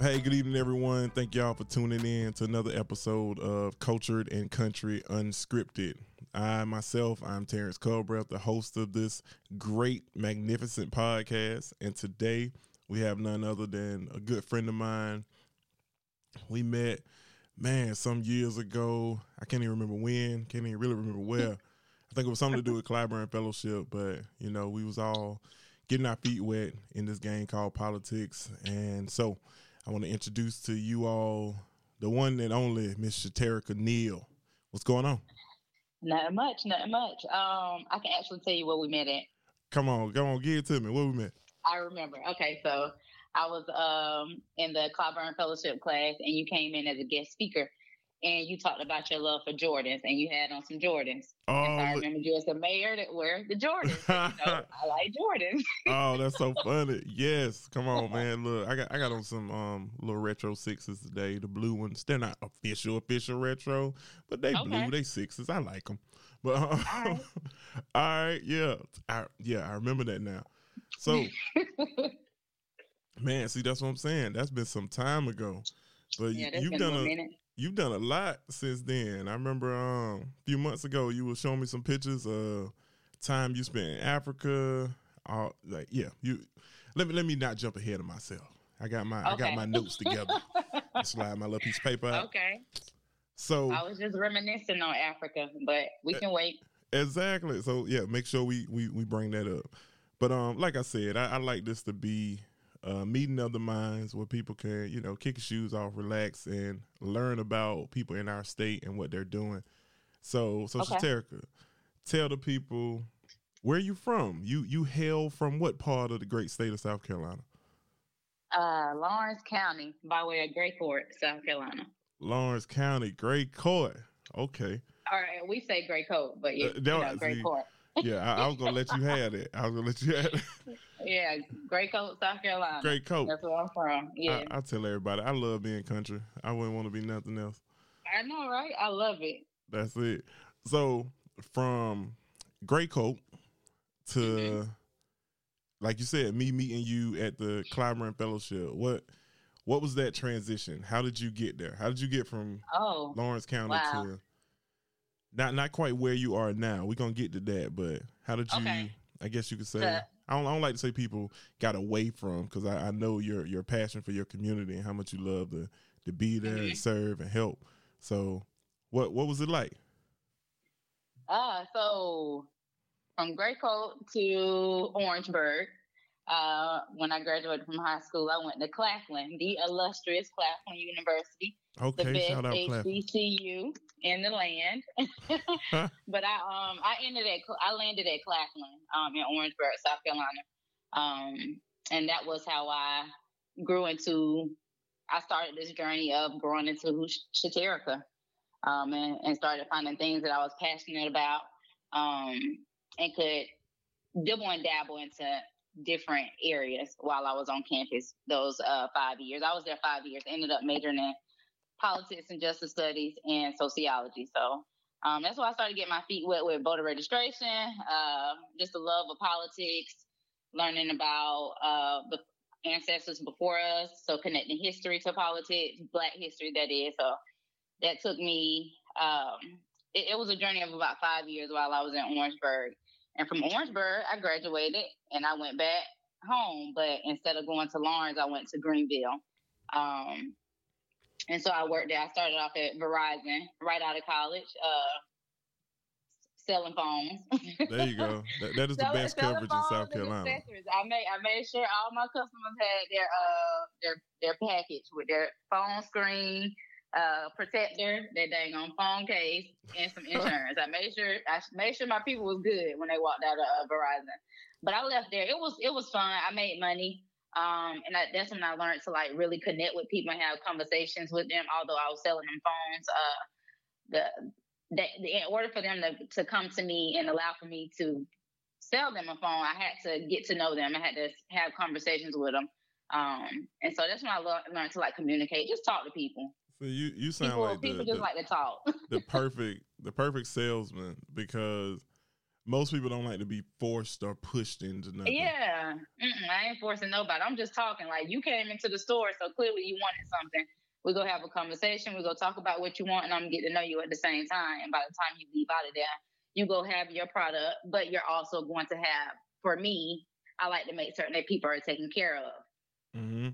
Hey, good evening, everyone. Thank y'all for tuning in to another episode of Cultured and Country Unscripted. I'm Terrence Culbreth, the host of this great, magnificent podcast. And today we have none other than a good friend of mine. We met, some years ago. I can't even remember when, can't even really remember where. I think it was something to do with Clyburn Fellowship, but, you know, we was all getting our feet wet in this game called politics. And so I want to introduce to you all the one and only Miss Terrica Neal. What's going on? Nothing much. I can actually tell you where we met at. Come on, give it to me. Where we met? I remember. Okay, so I was in the Clyburn Fellowship class, and you came in as a guest speaker, and you talked about your love for Jordans, and you had on some Jordans. Oh, so I remember you as the mayor that wear the Jordans. You know, I like Jordans. Oh, that's so funny. Yes. Come on, man. Look, I got on some little retro sixes today, the blue ones. They're not official retro, but they blue. They sixes. I like them. But all right. Yeah. I remember that now. So, man, see, that's what I'm saying. That's been some time ago. But yeah, you've done a lot since then. I remember a few months ago you were showing me some pictures of time you spent in Africa. Let me not jump ahead of myself. I got my notes together. I slide my little piece of paper out. Okay. So I was just reminiscing on Africa, but we can wait. Exactly. So yeah, make sure we bring that up. But like I said, I like this to be meeting other minds where people can, you know, kick your shoes off, relax, and learn about people in our state and what they're doing. So Terrica, tell the people, where are you from? You hail from what part of the great state of South Carolina? Laurens County, by way of Gray Court, South Carolina. Laurens County, Gray Court. Okay. All right, we say Gray Court, but yeah, Gray Court. Yeah, I was going to let you have it. Yeah, Gray Coat, South Carolina. Gray Coat. That's where I'm from, yeah. I tell everybody, I love being country. I wouldn't want to be nothing else. I know, right? I love it. That's it. So, from Gray Coat to, like you said, me meeting you at the Clyburn Fellowship, what was that transition? How did you get there? How did you get from Laurens County to... Not quite where you are now. We're going to get to that, but how did you, I guess you could say, I don't like to say people got away from, because I know your passion for your community and how much you love to be there and serve and help. So what was it like? So from Gray Coat to Orangeburg, when I graduated from high school, I went to Claflin, the illustrious Claflin University. Okay, the best shout out HBCU in the land. But I landed at Claflin in Orangeburg, South Carolina. And that was how I started this journey of growing into Shaterica, and started finding things that I was passionate about, and could dibble and dabble into different areas while I was on campus those 5 years. I was there 5 years, ended up majoring in politics and justice studies and sociology. So that's why I started getting my feet wet with voter registration, just the love of politics, learning about the ancestors before us, so connecting history to politics, Black history, that is. So that took me, it was a journey of about 5 years while I was in Orangeburg. And from Orangeburg, I graduated and I went back home. But instead of going to Laurens, I went to Greenville. And so I worked there. I started off at Verizon right out of college, selling phones. There you go. That is the best coverage in South Carolina. I made sure all my customers had their package with their phone screen, protector, their dang on phone case, and some insurance. I made sure my people was good when they walked out of Verizon. But I left there. It was fun. I made money. And that's when I learned to like really connect with people and have conversations with them. Although I was selling them phones, in order for them to come to me and allow for me to sell them a phone, I had to get to know them. I had to have conversations with them. And so that's when I learned to like communicate, just talk to people. So you sound people, like people just like to talk. The perfect salesman, because most people don't like to be forced or pushed into nothing. Yeah. I ain't forcing nobody. I'm just talking. Like, you came into the store, so clearly you wanted something. We're going to have a conversation. We're going to talk about what you want, and I'm going to get to know you at the same time. And by the time you leave out of there, you go have your product, but you're also going to have, for me, I like to make certain that people are taken care of. Mm-hmm.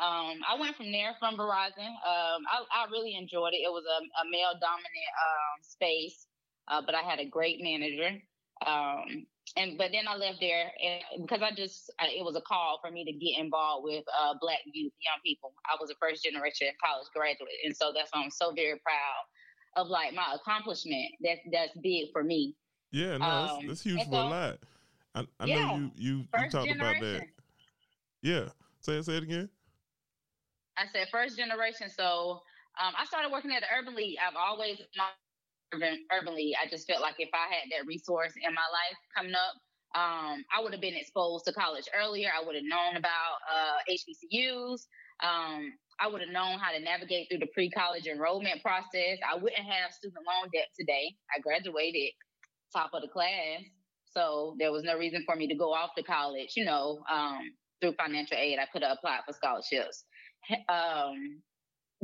I went from there, from Verizon. I really enjoyed it. It was a male-dominant space, but I had a great manager. But then I left there because it was a call for me to get involved with Black youth, young people. I was a first-generation college graduate, and so that's why I'm so very proud of, like, my accomplishment. That's big for me. Yeah, no, that's huge for a lot. I know you talked about that. Yeah. Say it again. I said first generation. So I started working at the Urban League. I've always Urban League. I just felt like if I had that resource in my life coming up, I would have been exposed to college earlier. I would have known about HBCUs. I would have known how to navigate through the pre-college enrollment process. I wouldn't have student loan debt today. I graduated top of the class. So there was no reason for me to go off to college, through financial aid. I could have applied for scholarships. I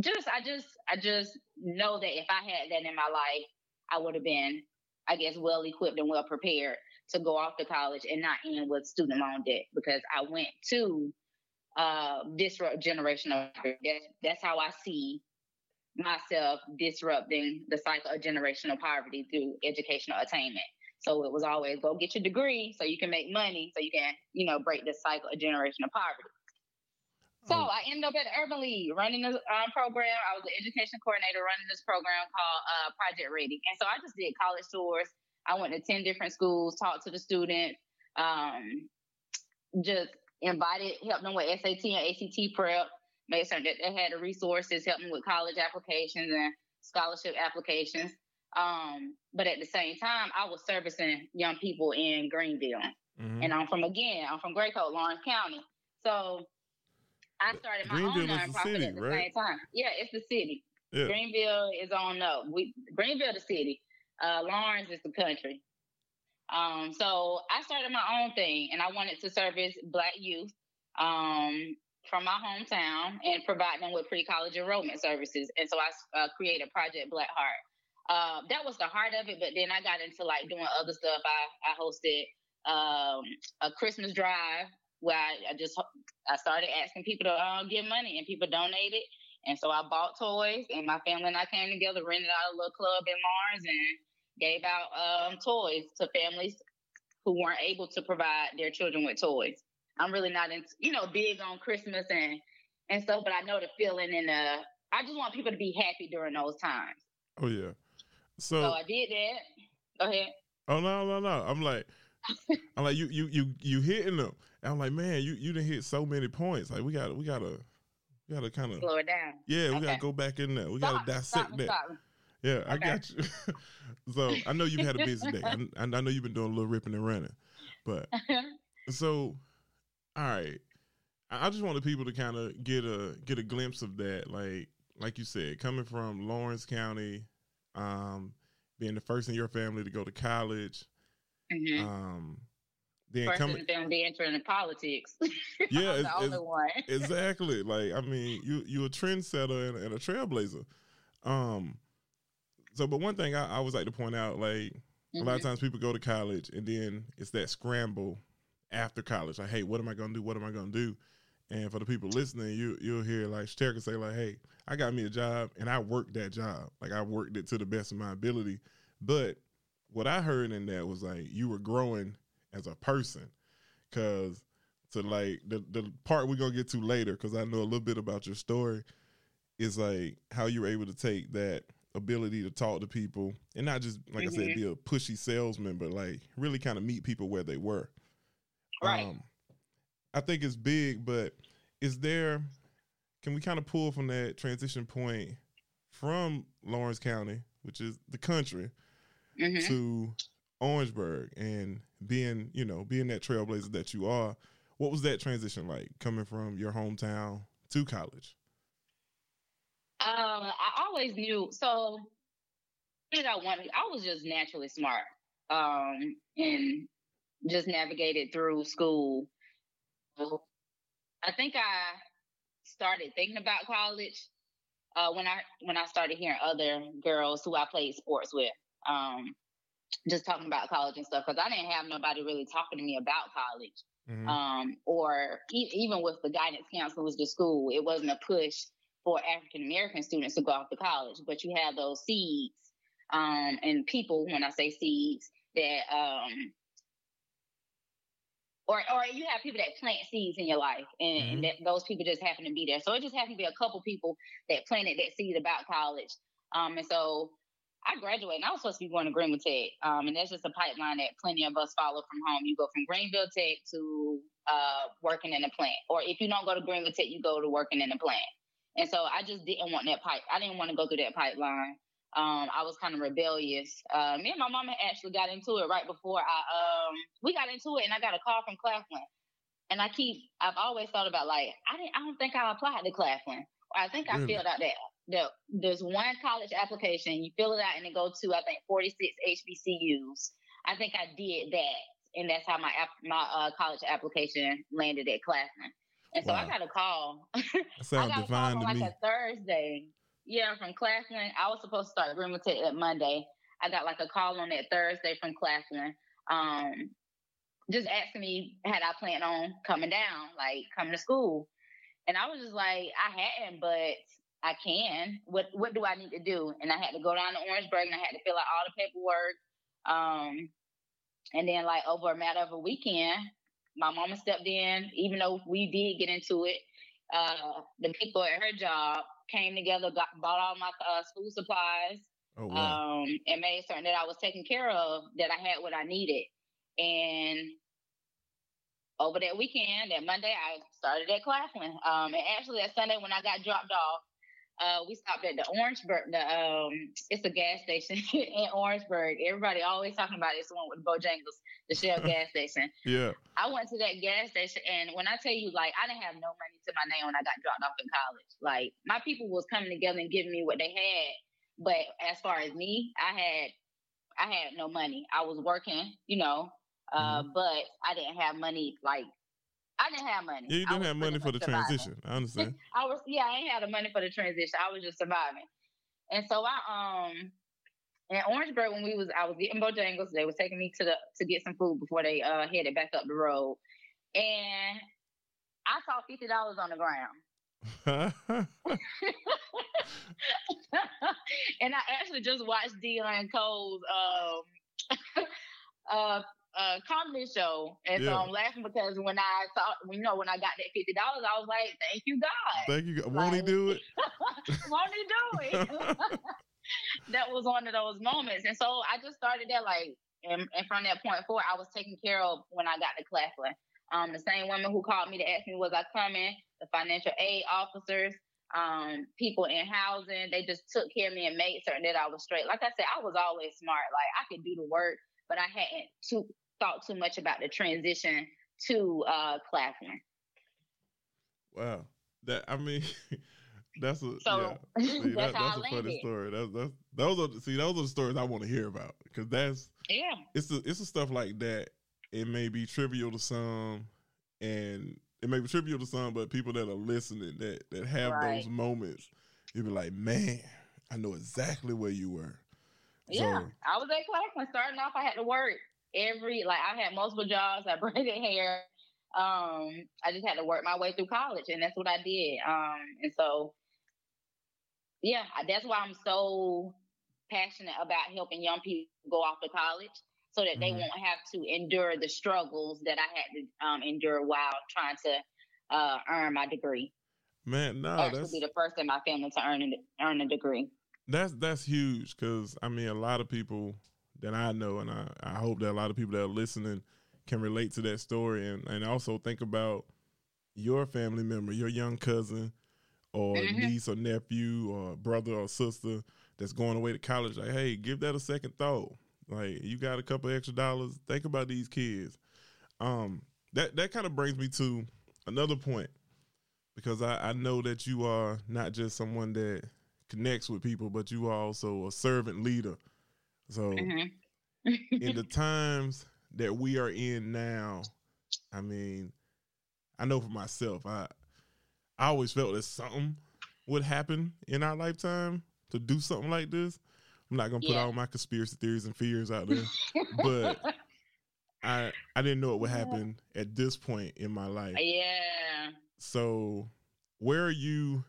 just know that if I had that in my life, I would have been, I guess, well equipped and well prepared to go off to college and not end with student loan debt, because I went to disrupt generational. That's how I see myself disrupting the cycle of generational poverty through educational attainment. So it was always go get your degree so you can make money, so you can, break this cycle of generational poverty. So I ended up at Urban League running this program. I was an education coordinator running this program called Project Ready. And so I just did college tours. I went to 10 different schools, talked to the students, just helped them with SAT and ACT prep, made certain that they had the resources, helped them with college applications and scholarship applications. But at the same time, I was servicing young people in Greenville. Mm-hmm. And I'm from Gray Court, Laurens County. So I started my own nonprofit at the same time. Yeah, it's the city. Yeah. Greenville is Greenville the city. Laurens is the country. So I started my own thing, and I wanted to service Black youth from my hometown and provide them with pre-college enrollment services. And so I created Project Black Heart. That was the heart of it, but then I got into, like, doing other stuff. I hosted a Christmas drive where I started asking people to give money, and people donated. And so I bought toys, and my family and I came together, rented out a little club in Laurens, and gave out toys to families who weren't able to provide their children with toys. I'm really not, big on Christmas and stuff, but I know the feeling, and I just want people to be happy during those times. Oh, yeah. So I did that. Go ahead. Oh, no. I'm like, you hitting them. And I'm like, man, you done hit so many points. Like, we gotta kind of slow it down. Yeah, we gotta go back in there. We gotta dissect that. Stop. Yeah, okay. I got you. So I know you've had a busy day. I know you've been doing a little ripping and running, but so all right. I just wanted people to kind of get a glimpse of that, like you said, coming from Laurens County, being the first in your family to go to college. Mm-hmm. Then first coming down the entering into politics. Yeah, I'm the only one. Exactly. Like, I mean, you're a trendsetter and a trailblazer. But one thing I always like to point out, like, mm-hmm. a lot of times people go to college and then it's that scramble after college. Like, hey, what am I gonna do? What am I gonna do? And for the people listening, you'll hear, like, Terrica say, like, hey, I got me a job, and I worked that job. Like, I worked it to the best of my ability. But what I heard in that was, like, you were growing as a person. Because to, like, the part we're going to get to later, because I know a little bit about your story, is, like, how you were able to take that ability to talk to people and not just, like, mm-hmm. I said, be a pushy salesman, but, like, really kind of meet people where they were. Right. I think it's big, but can we kind of pull from that transition point from Laurens County, which is the country, mm-hmm. to Orangeburg and being that trailblazer that you are? What was that transition like, coming from your hometown to college? I always knew. So I was just naturally smart. and just navigated through school. I think I started thinking about college when I started hearing other girls who I played sports with, just talking about college and stuff, because I didn't have nobody really talking to me about college. Mm-hmm. Or even with the guidance counselors to school, it wasn't a push for African-American students to go off to college, but you have those seeds and people, when I say seeds, that or you have people that plant seeds in your life, and, mm-hmm. and that those people just happen to be there. So it just happened to be a couple people that planted that seed about college. And so I graduated, and I was supposed to be going to Greenville Tech, and that's just a pipeline that plenty of us follow from home. You go from Greenville Tech to working in a plant, or if you don't go to Greenville Tech, you go to working in a plant. And so I just didn't want that pipe. I didn't want to go through that pipeline. I was kind of rebellious. Me and my mama actually got into it right before we got into it, and I got a call from Claflin. And I've always thought about, like, I don't think I applied to Claflin. I think I filled out that there's one college application, you fill it out and it goes to, I think, 46 HBCUs. I think I did that, and that's how my college application landed at Claflin. And so I got a call. That sounds I got a call on like a Thursday. Yeah, from Claflin. I was supposed to start Greenville Tech that Monday. I got like a call on that Thursday from Claflin, just asking me had I planned on coming down, like coming to school. And I was just like, I hadn't, but I can. What do I need to do? And I had to go down to Orangeburg, and I had to fill out all the paperwork. And then, like, over a matter of a weekend, my mama stepped in. Even though we did get into it, the people at her job came together, bought all my school supplies, and made certain that I was taken care of, that I had what I needed. And over that weekend, that Monday, I started at Claflin. And actually, that Sunday when I got dropped off, we stopped at the Orangeburg. It's a gas station in Orangeburg. Everybody always talking about it's the one with Bojangles, the Shell gas station. Yeah. I went to that gas station, and when I tell you, like, I didn't have no money to my name when I got dropped off in college. Like, my people was coming together and giving me what they had, but as far as me, I had no money. I was working, you know. But I didn't have money. Like, I didn't have money. Yeah, you didn't have money for the transition. I understand. I ain't had the money for the transition. I was just surviving. And so I, in Orangeburg, I was getting Bojangles. They was taking me to get some food before they headed back up the road. And I saw $50 on the ground. And I actually just watched Dion Cole's, comedy show, and so I'm laughing because when I saw, when I got that $50, I was like, "Thank you, God! Thank you, God! Like, won't He do it? Won't He do it?" That was one of those moments, and so I just started that. Like, and from that point forward, I was taken care of when I got to Claflin. The same woman who called me to ask me was I coming, the financial aid officers, people in housing, they just took care of me and made certain that I was straight. Like I said, I was always smart. Like, I could do the work, but I hadn't thought too much about the transition to Claflin. Wow, that's a funny story. Those are the stories I want to hear about, because it's the stuff like that. It may be trivial to some, but people that are listening that have those moments, you'll be like, man, I know exactly where you were. Yeah, so I was at Claflin. Starting off, I had to work I had multiple jobs. I braided hair. I just had to work my way through college, and that's what I did. And so, yeah, that's why I'm so passionate about helping young people go off to college, so that they won't have to endure the struggles that I had to endure while trying to earn my degree. Man, that's be the first in my family to earn a degree. That's huge, because, I mean, a lot of people that I know, and I hope that a lot of people that are listening can relate to that story, and also think about your family member, your young cousin or niece or nephew or brother or sister that's going away to college. Like, hey, give that a second thought. Like, you got a couple extra dollars, think about these kids. That kind of brings me to another point, because I know that you are not just someone that connects with people, but you are also a servant leader. So In the times that we are in now, I mean, I know for myself, I always felt that something would happen in our lifetime to do something like this. I'm not going to put all my conspiracy theories and fears out there, but I didn't know it would happen at this point in my life. Yeah. So where are you,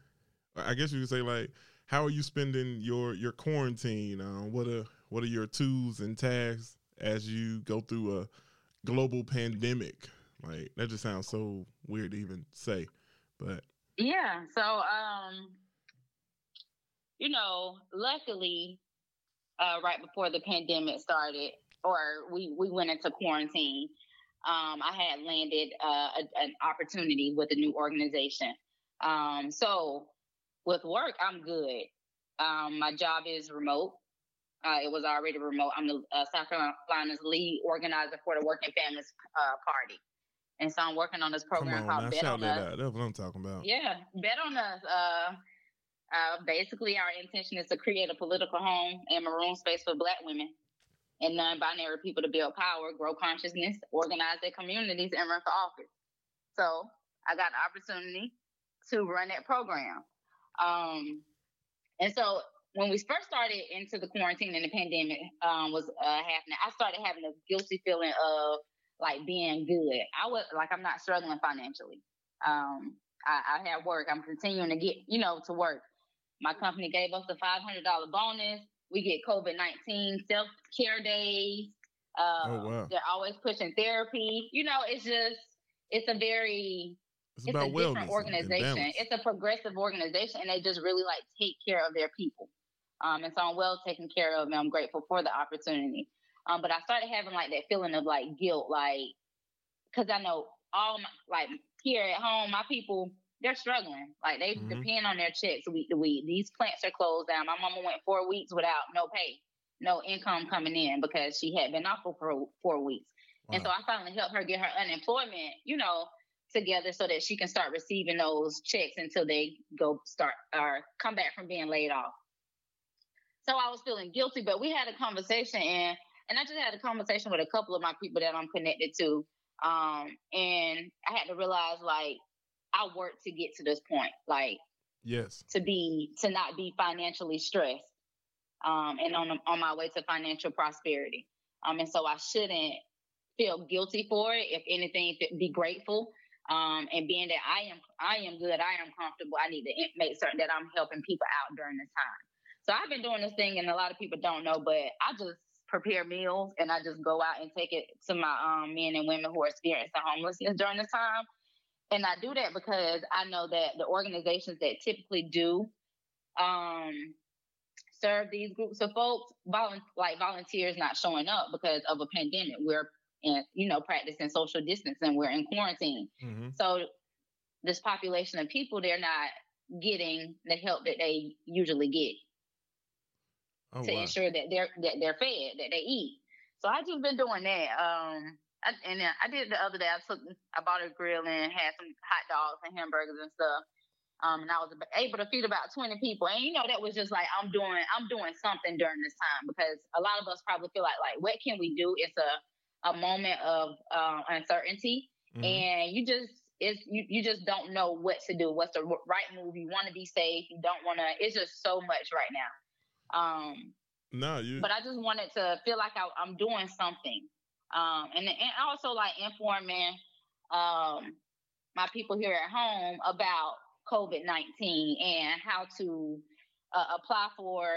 I guess you could say, like, how are you spending your quarantine? What are your tools and tasks as you go through a global pandemic? Like, that just sounds so weird to even say, but. Yeah. So, you know, luckily, right before the pandemic started, or we went into quarantine, I had landed an opportunity with a new organization. So with work, I'm good. My job is remote. It was already remote. I'm the South Carolina's lead organizer for the Working Families Party. And so I'm working on this program called Bet On Us. That's what I'm talking about. Yeah, Bet On Us. Basically, our intention is to create a political home and maroon space for Black women and non-binary people to build power, grow consciousness, organize their communities, and run for office. So I got the opportunity to run that program. And so when we first started into the quarantine and the pandemic was happening, I started having a guilty feeling of, like, being good. I was like, I'm not struggling financially. I have work. I'm continuing to get, to work. My company gave us the $500 bonus. We get COVID-19 self-care days. They're always pushing therapy. It's a different organization. It's a progressive organization, and they just really, like, take care of their people. And so I'm well taken care of, and I'm grateful for the opportunity. But I started having, like, that feeling of, like, guilt, like, because I know all my, like, here at home, my people, they're struggling. Like, they depend on their checks week to week. These plants are closed down. My mama went 4 weeks without no pay, no income coming in because she had been off for 4 weeks. Wow. And so I finally helped her get her unemployment, together so that she can start receiving those checks until they go start or come back from being laid off. So I was feeling guilty, but we had a conversation and I just had a conversation with a couple of my people that I'm connected to. And I had to realize, like, I worked to get to this point, like, yes, to not be financially stressed, and on my way to financial prosperity. And so I shouldn't feel guilty for it. If anything, be grateful. And being that I am good, I am comfortable. I need to make certain that I'm helping people out during this time. So I've been doing this thing, and a lot of people don't know, but I just prepare meals, and I just go out and take it to my men and women who are experiencing homelessness during this time. And I do that because I know that the organizations that typically do serve these groups of folks, volunteers not showing up because of a pandemic. We're, practicing social distancing. We're in quarantine. Mm-hmm. So this population of people, they're not getting the help that they usually get. Oh, to ensure that they're fed, that they eat. So I've just been doing that. I did it the other day. I bought a grill and had some hot dogs and hamburgers and stuff. And I was able to feed about 20 people. And that was just like I'm doing something during this time, because a lot of us probably feel like what can we do? It's a moment of uncertainty, and you just don't know what to do. What's the right move? You want to be safe. You don't want to. It's just so much right now. But I just wanted to feel like I'm doing something, and also, like, informing my people here at home about COVID-19 and how to apply for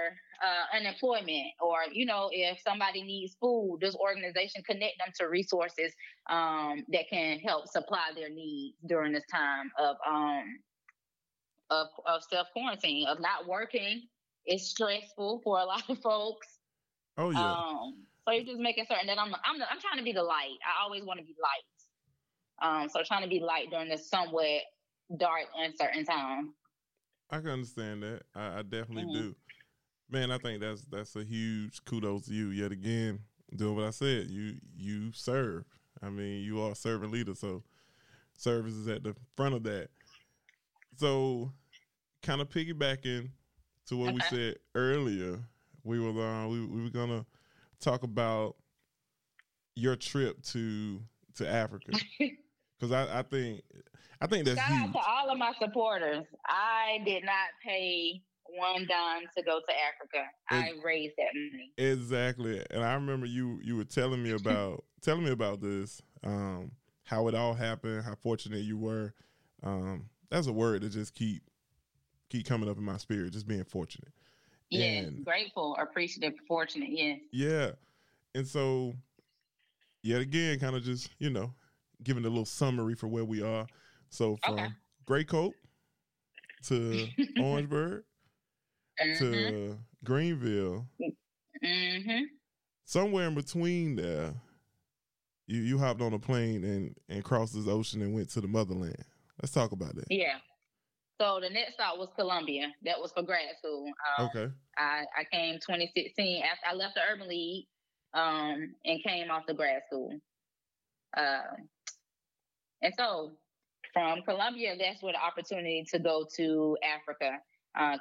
unemployment, or if somebody needs food, this organization connect them to resources that can help supply their needs during this time of self quarantine, of not working. It's stressful for a lot of folks. Oh yeah. So you're just making certain that I'm trying to be the light. I always want to be light. So trying to be light during this somewhat dark, uncertain time. I can understand that. I definitely do. Man, I think that's a huge kudos to you yet again. Doing what I said. You serve. I mean, you are a servant leader, so service is at the front of that. So kind of piggybacking to what we said earlier, we were gonna talk about your trip to Africa? Because I think that's huge. Shout out to all of my supporters. I did not pay one dime to go to Africa. I raised that money. Exactly. And I remember you were telling me about this, how it all happened, how fortunate you were. That's a word that just keep coming up in my spirit, just being fortunate. Yes, and grateful, appreciative, fortunate, yes. Yeah. And so, yet again, kind of just, giving a little summary for where we are. So from Gray Court to Orangeburg to Greenville, somewhere in between there, you hopped on a plane and crossed this ocean and went to the motherland. Let's talk about that. Yeah. So the next stop was Columbia. That was for grad school. I came 2016 after I left the Urban League and came off the grad school. And so from Columbia, that's where the opportunity to go to Africa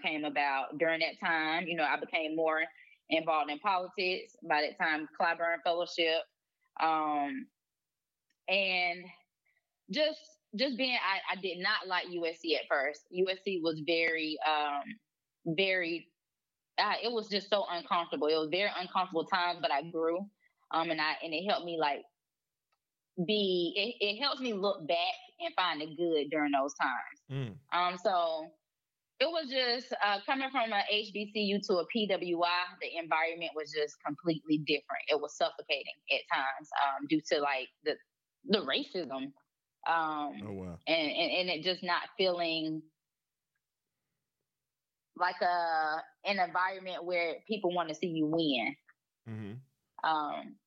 came about. During that time, I became more involved in politics. By that time, Clyburn Fellowship. And just being, I did not like USC at first. USC was very, very, it was just so uncomfortable. It was very uncomfortable times, but I grew, and it helped me it helps me look back and find the good during those times. So it was just, coming from a HBCU to a PWI, the environment was just completely different. It was suffocating at times, due to the racism. Oh, wow. And it just not feeling like an environment where people want to see you win.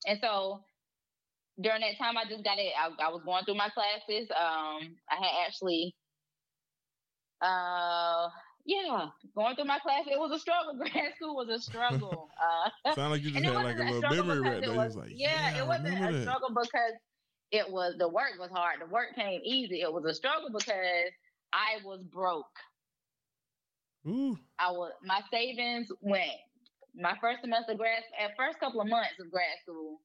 And so during that time, I just got it. I was going through my classes. I had actually, going through my class. It was a struggle. Grad school was a struggle. Sound like you just had a little memory right there. It wasn't a struggle because it was, the work was hard. The work came easy. It was a struggle because I was broke. Ooh. My savings went. My first semester first couple of months of grad school,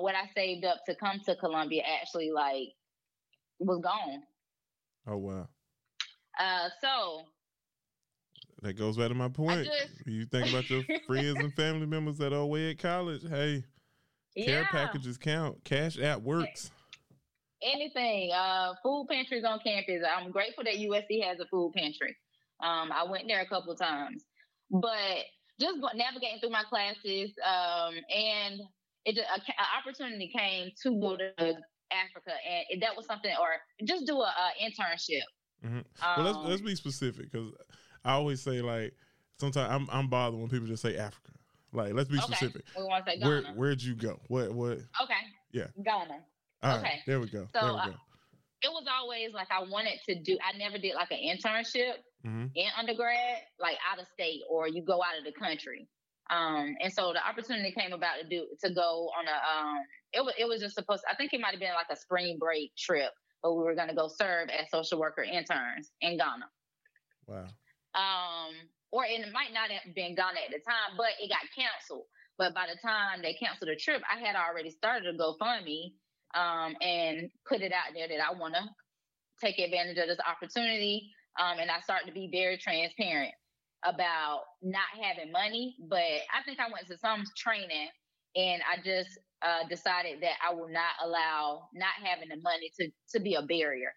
what I saved up to come to Columbia actually was gone. Oh, wow. So that goes back to my point. You think about your friends and family members that are way at college. Hey. Care packages count. Cash App works. Anything. Food pantries on campus. I'm grateful that USC has a food pantry. I went there a couple of times. But just navigating through my classes, and an opportunity came to go to Africa, and that was something, or just do an internship. Well, let's be specific, because I always say, sometimes I'm bothered when people just say Africa. Let's be specific. We want to say Ghana. Where'd you go? What? Okay. Yeah. Ghana. All right. There we go. So it was always I wanted to do. I never did an internship in undergrad, out of state or you go out of the country. And so the opportunity came about to go on a. It was just supposed. I think it might have been a spring break trip, but we were going to go serve as social worker interns in Ghana. Wow. Or it might not have been Ghana at the time, but it got canceled. But by the time they canceled the trip, I had already started a GoFundMe and put it out there that I want to take advantage of this opportunity. And I started to be very transparent about not having money. But I think I went to some training and I just decided that I will not allow not having the money to be a barrier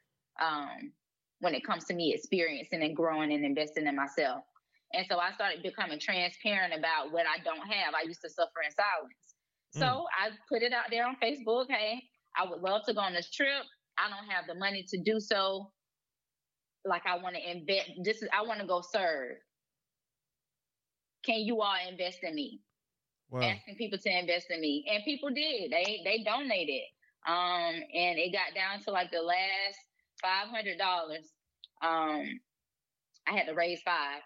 when it comes to me experiencing and growing and investing in myself. And so I started becoming transparent about what I don't have. I used to suffer in silence. So I put it out there on Facebook. Hey, I would love to go on this trip. I don't have the money to do so. I want to invest. I want to go serve. Can you all invest in me? Wow. Asking people to invest in me. And people did. They donated. And it got down to the last $500. I had to raise five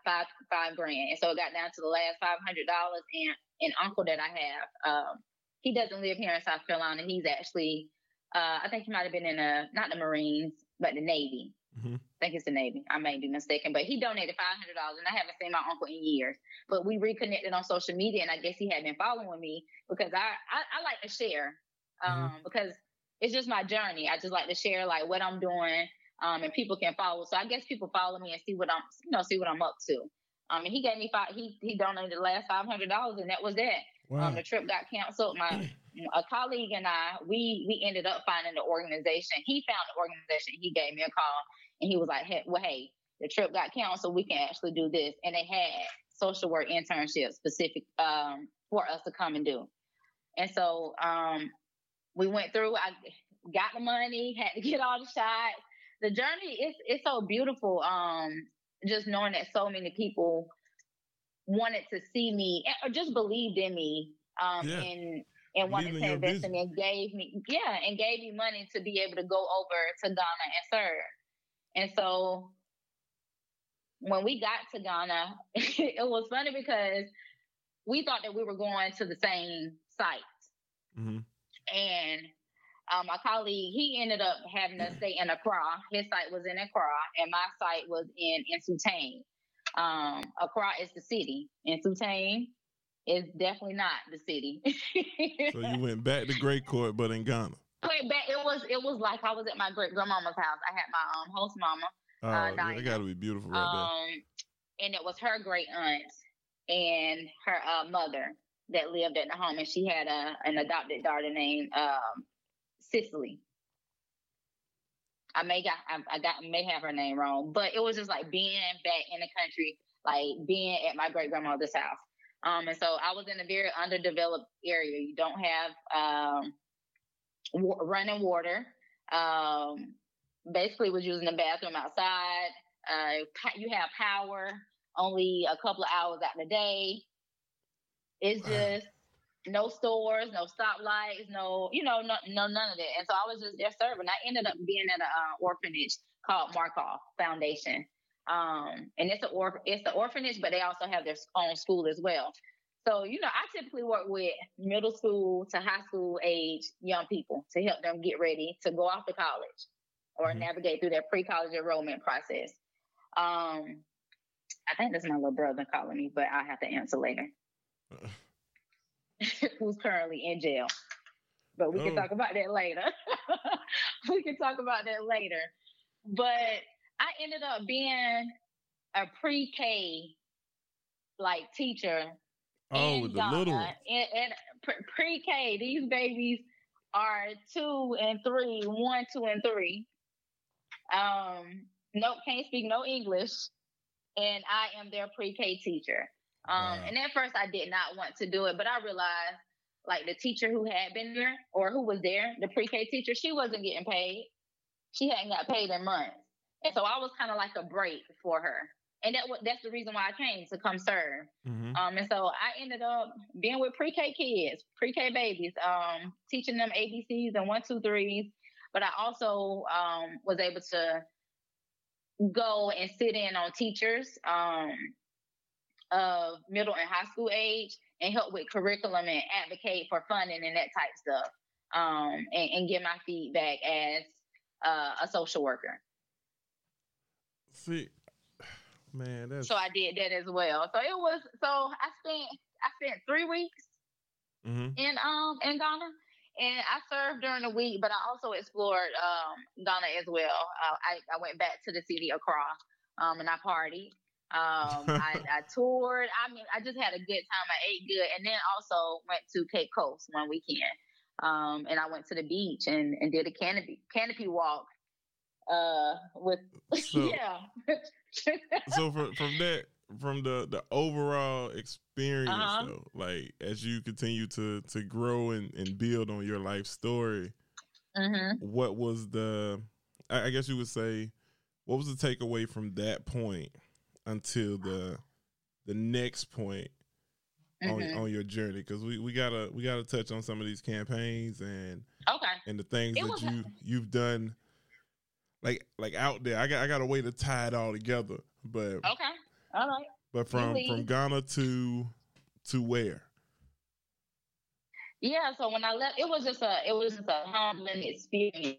grand. And so it got down to the last $500. And an uncle that I have, he doesn't live here in South Carolina. He's actually, I think he might've been in not the Marines, but the Navy. I think it's the Navy. I may be mistaken, but he donated $500 and I haven't seen my uncle in years, but we reconnected on social media and I guess he had been following me because I like to share. because it's just my journey. I just like to share like what I'm doing, and people can follow. So I guess people follow me and see what I'm, you know, see what I'm up to. And he gave me he donated the last $500, and that was that. Wow. The trip got canceled. A colleague and I, we ended up finding the organization. He found the organization. He gave me a call, and he was like, hey, well, hey, the trip got canceled. We can actually do this. And they had social work internships specific for us to come and do. And so we went through. I got the money, had to get all the shots. The journey, it's so beautiful. Just knowing that so many people wanted to see me or just believed in me and wanted to invest in me and gave me money to be able to go over to Ghana and serve. And so when we got to Ghana, it was funny because we thought that we were going to the same site. Mm-hmm. And my colleague, he ended up having to stay in Accra. His site was in Accra, and my site was in Insultane. Accra is the city. Insultane is definitely not the city. So you went back to Gray Court, but in Ghana. Went back. It was like I was at my great grandmama's house. I had my host mama. Oh, they gotta be beautiful right there. And it was her great aunt and her mother that lived at the home, and she had an adopted daughter named Cicely. I may have her name wrong, but it was just like being back in the country, like being at my great grandmother's house. And so I was in a very underdeveloped area. You don't have running water. Basically, was using the bathroom outside. You have power only a couple of hours out of the day. It's just no stores, no stoplights, no, none of that. And so I was just there serving. I ended up being at an orphanage called Markoff Foundation. And it's an orphanage, but they also have their own school as well. So, you know, I typically work with middle school to high school age young people to help them get ready to go off to college or navigate through their pre-college enrollment process. I think that's my little brother calling me, but I'll have to answer later. Who's currently in jail, but we can talk about that later. But I ended up being a pre-K like teacher. With Ghana. The little and pre-K. These babies are 2 and 3, 1, 2, and 3. Can't speak no English, and I am their pre-K teacher. And at first I did not want to do it, but I realized like the teacher who had been there or who was there, the pre-K teacher, she wasn't getting paid. She hadn't got paid in months. And so I was kind of like a break for her. And that's the reason why I came to come serve. Mm-hmm. And so I ended up being with pre-K kids, pre-K babies, teaching them ABCs and 1, 2, 3s. But I also was able to go and sit in on teachers, of middle and high school age and help with curriculum and advocate for funding and that type stuff, and give my feedback as a social worker. See, man, that's... So I did that as well. So I spent 3 weeks in Ghana, and I served during the week, but I also explored Ghana as well. I went back to the city of Accra, and I partied. I toured. I mean, I just had a good time. I ate good, and then also went to Cape Coast one weekend. And I went to the beach and did a canopy walk. So from the overall experience, though, like as you continue to grow and build on your life story, what was the? I guess you would say, what was the takeaway from that point until the next point on your journey, because we gotta touch on some of these campaigns and the things you've done like out there. I got a way to tie it all together, but all right. But from Ghana to where? Yeah, so when I left, it was just a humbling experience.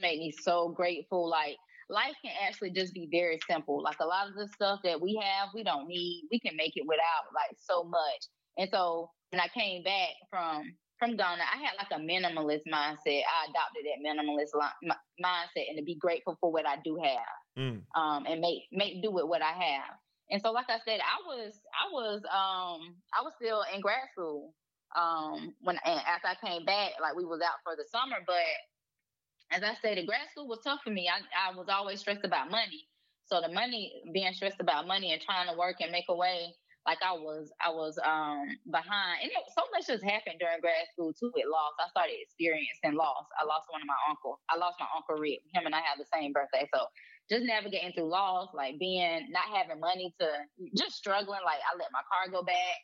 Made me so grateful, like. Life can actually just be very simple. Like a lot of the stuff that we have, we don't need. We can make it without like so much. And so when I came back from from Ghana, I had like a minimalist mindset. I adopted that minimalist mindset and to be grateful for what I do have, and make do with what I have. And so, like I said, I was still in grad school when and after I came back, like we was out for the summer. But as I stated, grad school was tough for me. I was always stressed about money. So the money, being stressed about money and trying to work and make a way. Like I was behind, and so much has happened during grad school too. With loss, I started experiencing loss. I lost one of my uncle. I lost my uncle Rick. Him and I have the same birthday, so just navigating through loss, like being not having money to just struggling. Like I let my car go back.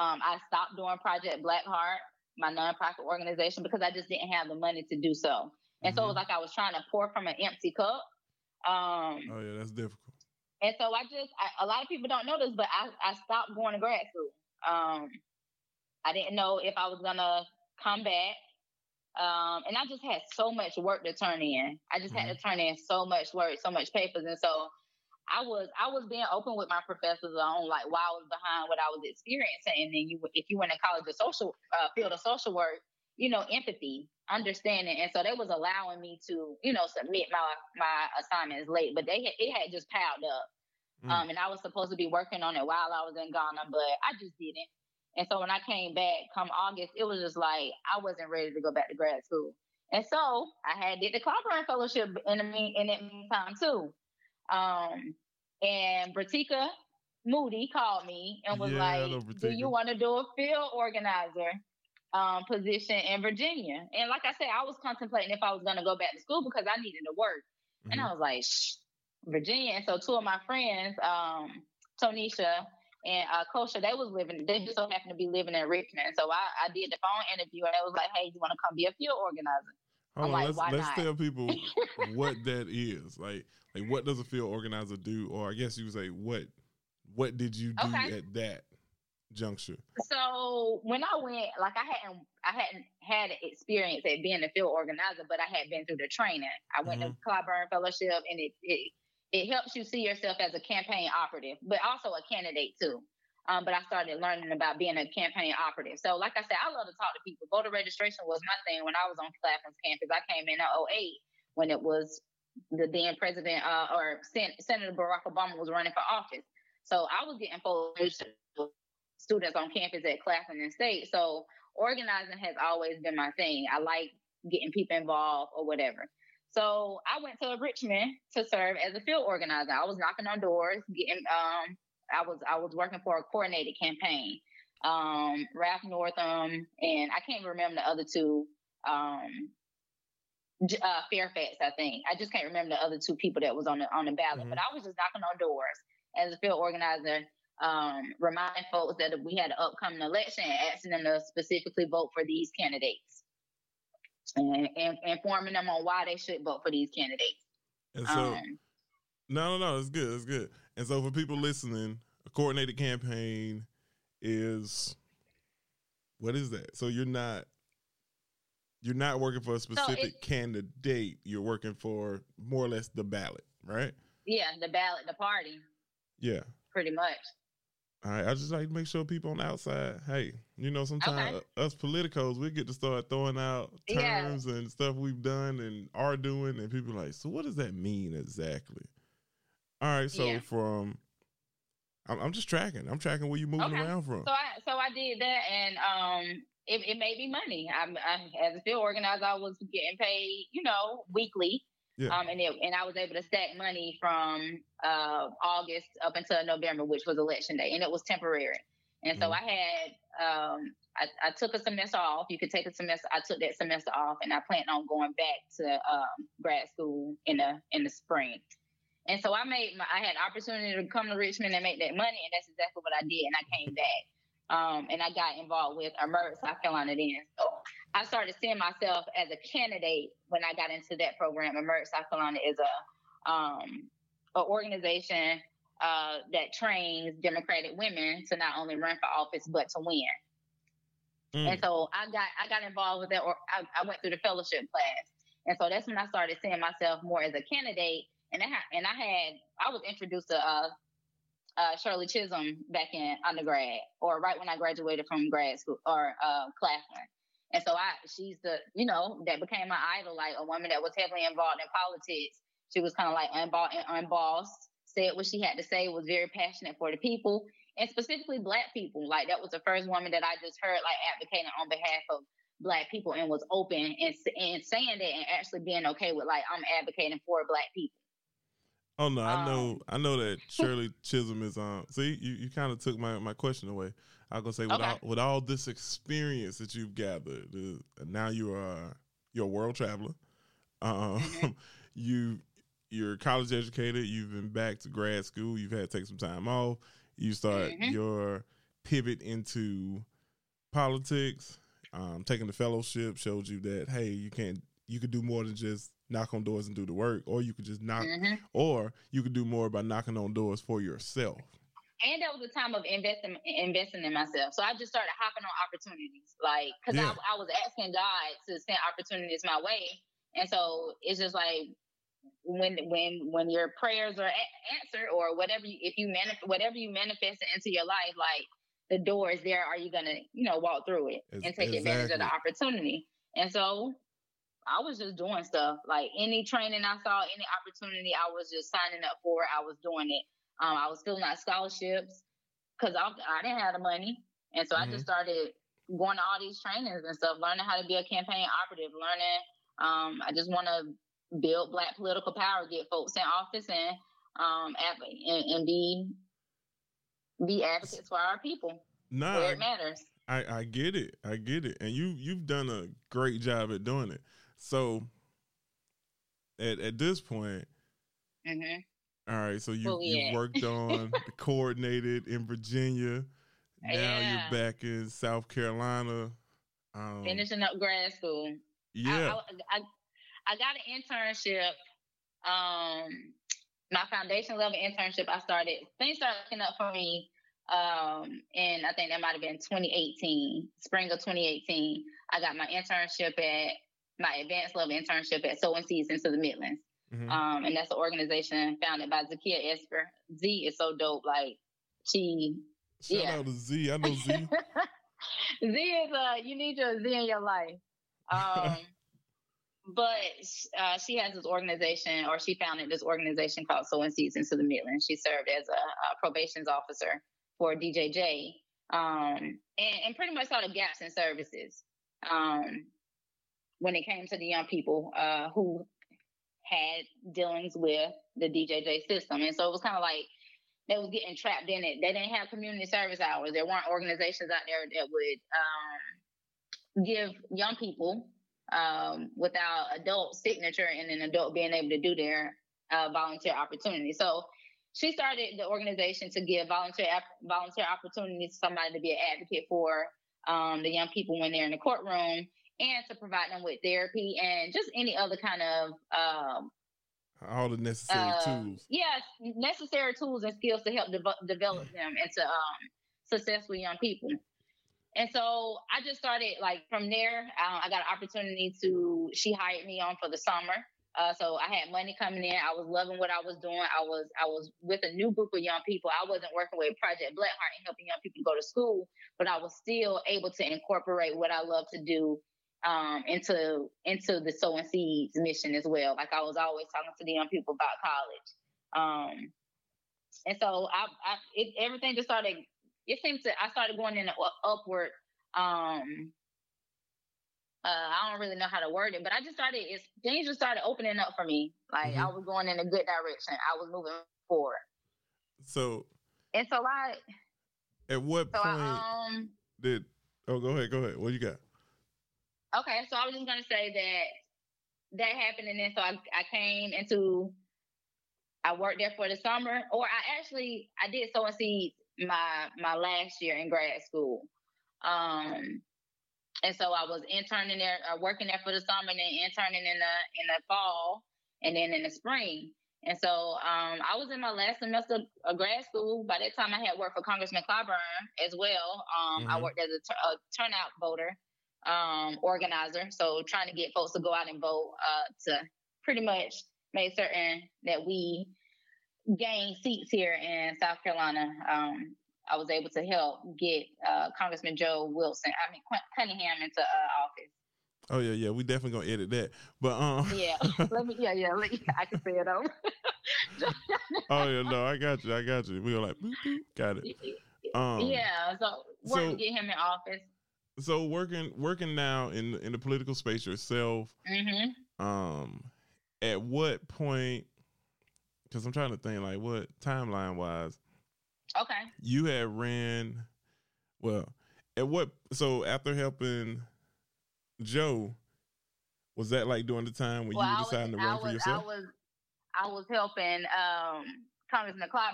I stopped doing Project Black Heart, my nonprofit organization, because I just didn't have the money to do so. And so it was like I was trying to pour from an empty cup. Oh yeah, that's difficult. And so I a lot of people don't know this, but I stopped going to grad school. I didn't know if I was going to come back. And I just had so much work to turn in. I just had to turn in so much work, so much papers. And so I was being open with my professors on like why I was behind what I was experiencing. And then if you went to college, the field of social work, you know, empathy, understanding. And so they was allowing me to, you know, submit my assignments late, but it had just piled up. And I was supposed to be working on it while I was in Ghana, but I just didn't. And so when I came back come August, it was just like, I wasn't ready to go back to grad school. And so I did the Clyburn Fellowship in that meantime too. And Bertika Moody called me and was like, do you want to do a field organizer position in Virginia? And like I said, I was contemplating if I was going to go back to school because I needed to work. And I was like, Virginia. And so two of my friends, Tonisha and Kosha, they just so happened to be living in Richmond. So I did the phone interview and they was like, hey, you want to come be a field organizer? Let's tell people what that is. Like what does a field organizer do? Or I guess you would say, what did you do at that juncture? So when I went, like I hadn't had experience at being a field organizer, but I had been through the training. I went to Clyburn Fellowship, and it helps you see yourself as a campaign operative, but also a candidate too. But I started learning about being a campaign operative. So like I said, I love to talk to people. Voter registration was my thing when I was on Claflin's campus. I came in 2008 when it was the then president or Senator Barack Obama was running for office. So I was getting full students on campus at Claflin State. So organizing has always been my thing. I like getting people involved or whatever. So I went to Richmond to serve as a field organizer. I was knocking on doors, getting I was working for a coordinated campaign. Ralph Northam and I can't remember the other two, Fairfax, I think. I just can't remember the other two people that was on the ballot. But I was just knocking on doors as a field organizer. Reminding folks that we had an upcoming election and asking them to specifically vote for these candidates and informing them on why they should vote for these candidates. And so, no, it's good, it's good. And so for people listening, a coordinated campaign is, what is that? So you're not working for a specific candidate, you're working for more or less the ballot, right? Yeah, the ballot, the party. Yeah. Pretty much. All right, I just like to make sure people on the outside, hey, you know, sometimes us politicos, we get to start throwing out terms and stuff we've done and are doing, and people are like, so what does that mean exactly? All right, so I'm just tracking. I'm tracking where you're moving around from. So I did that, and it made me money. I as a field organizer, I was getting paid, you know, weekly. Yeah. And I was able to stack money from August up until November, which was election day, and it was temporary. And so I took a semester off. You could take a semester. I took that semester off, and I planned on going back to grad school in the spring. And so I had opportunity to come to Richmond and make that money, and that's exactly what I did. And I came back, and I got involved with Emerge South Carolina then. So I started seeing myself as a candidate when I got into that program. Emerge South Carolina is an organization that trains Democratic women to not only run for office but to win. And so I got involved with that. Or I went through the fellowship class, and so that's when I started seeing myself more as a candidate. And I was introduced to Shirley Chisholm back in undergrad, or right when I graduated from grad school or Claflin. And so she's the, you know, that became my idol, like a woman that was heavily involved in politics. She was kind of like unbossed, said what she had to say, was very passionate for the people, and specifically Black people. Like, that was the first woman that I just heard, like, advocating on behalf of Black people and was open and saying that and actually being okay with, like, I'm advocating for Black people. Oh, no, I know that Shirley Chisholm is on. See, you kind of took my question away. I was going to say, with all this experience that you've gathered, now you're a world traveler. You're college educated. You've been back to grad school. You've had to take some time off. You start your pivot into politics. Taking the fellowship showed you that, hey, you could do more than just knock on doors and do the work, or you could just knock, or you could do more by knocking on doors for yourself. And that was a time of investing in myself. So I just started hopping on opportunities, like, because I was asking God to send opportunities my way. And so it's just like when your prayers are answered, or whatever you manifest into your life, like, the door is there. Are you gonna, walk through it and take advantage of the opportunity? And so I was just doing stuff. Like, any training I saw, any opportunity I was just signing up for, I was doing it. I was filling out scholarships because I didn't have the money. And so I just started going to all these trainings and stuff, learning how to be a campaign operative, learning. I just want to build Black political power, get folks in office and be advocates for our people where it matters. I get it. I get it. And you've done a great job at doing it. So at this point, all right, so you worked on, coordinated in Virginia. Now you're back in South Carolina. Finishing up grad school. Yeah. I got an internship, my foundation level internship. Things started looking up for me. And I think that might've been spring of 2018. I got my internship my advanced level internship at Sewing Seeds to the Midlands. And that's an organization founded by Zakia Esper. Z is so dope. Like, shout out to Z. I know Z. Z is, you need your Z in your life. But she has this organization, or she founded this organization called Sewing Seeds to the Midlands. She served as a probation officer for DJJ, and pretty much saw the gaps in services when it came to the young people who had dealings with the DJJ system. And so it was kind of like they was getting trapped in it. They didn't have community service hours. There weren't organizations out there that would give young people without adult signature and an adult being able to do their volunteer opportunity. So she started the organization to give volunteer opportunities to somebody to be an advocate for the young people when they're in the courtroom, and to provide them with therapy and just any other kind of all the necessary tools. Yes, necessary tools and skills to help develop them into successful young people. And so I just started, like, from there, I got an opportunity she hired me on for the summer. So I had money coming in. I was loving what I was doing. I was with a new group of young people. I wasn't working with Project Black Heart and helping young people go to school, but I was still able to incorporate what I love to do into the Sowing Seeds mission as well. Like, I was always talking to the young people about college. And so everything just started. I started going in an upward, I don't really know how to word it, but things just started opening up for me. Like, I was going in a good direction. I was moving forward. Go ahead. What you got? Okay. So I was just going to say that happened. And then, so I came into, I worked there for the summer, or I did Sowing Seeds my last year in grad school. And so I was interning there, working there for the summer, and then interning in the fall, and then in the spring. And so I was in my last semester of grad school. By that time, I had worked for Congressman Clyburn as well. I worked as a turnout voter organizer, so trying to get folks to go out and vote to pretty much make certain that we gain seats here in South Carolina I was able to help get Congressman Joe Wilson, I mean Cunningham, into office. Oh yeah, yeah. We definitely gonna edit that, but yeah, let me. Yeah, yeah. I can say it over. Oh yeah, no, I got you. I got you. We were like, boop, boop, got it. Yeah. So working to get him in office. So working now in the political space yourself. Mm-hmm. At what point? Because I'm trying to think, like, what timeline wise. Okay. You had ran. Well, at what? So after helping Joe, was that like during the time when you were deciding to run for yourself? I was helping Congressman Clyburn.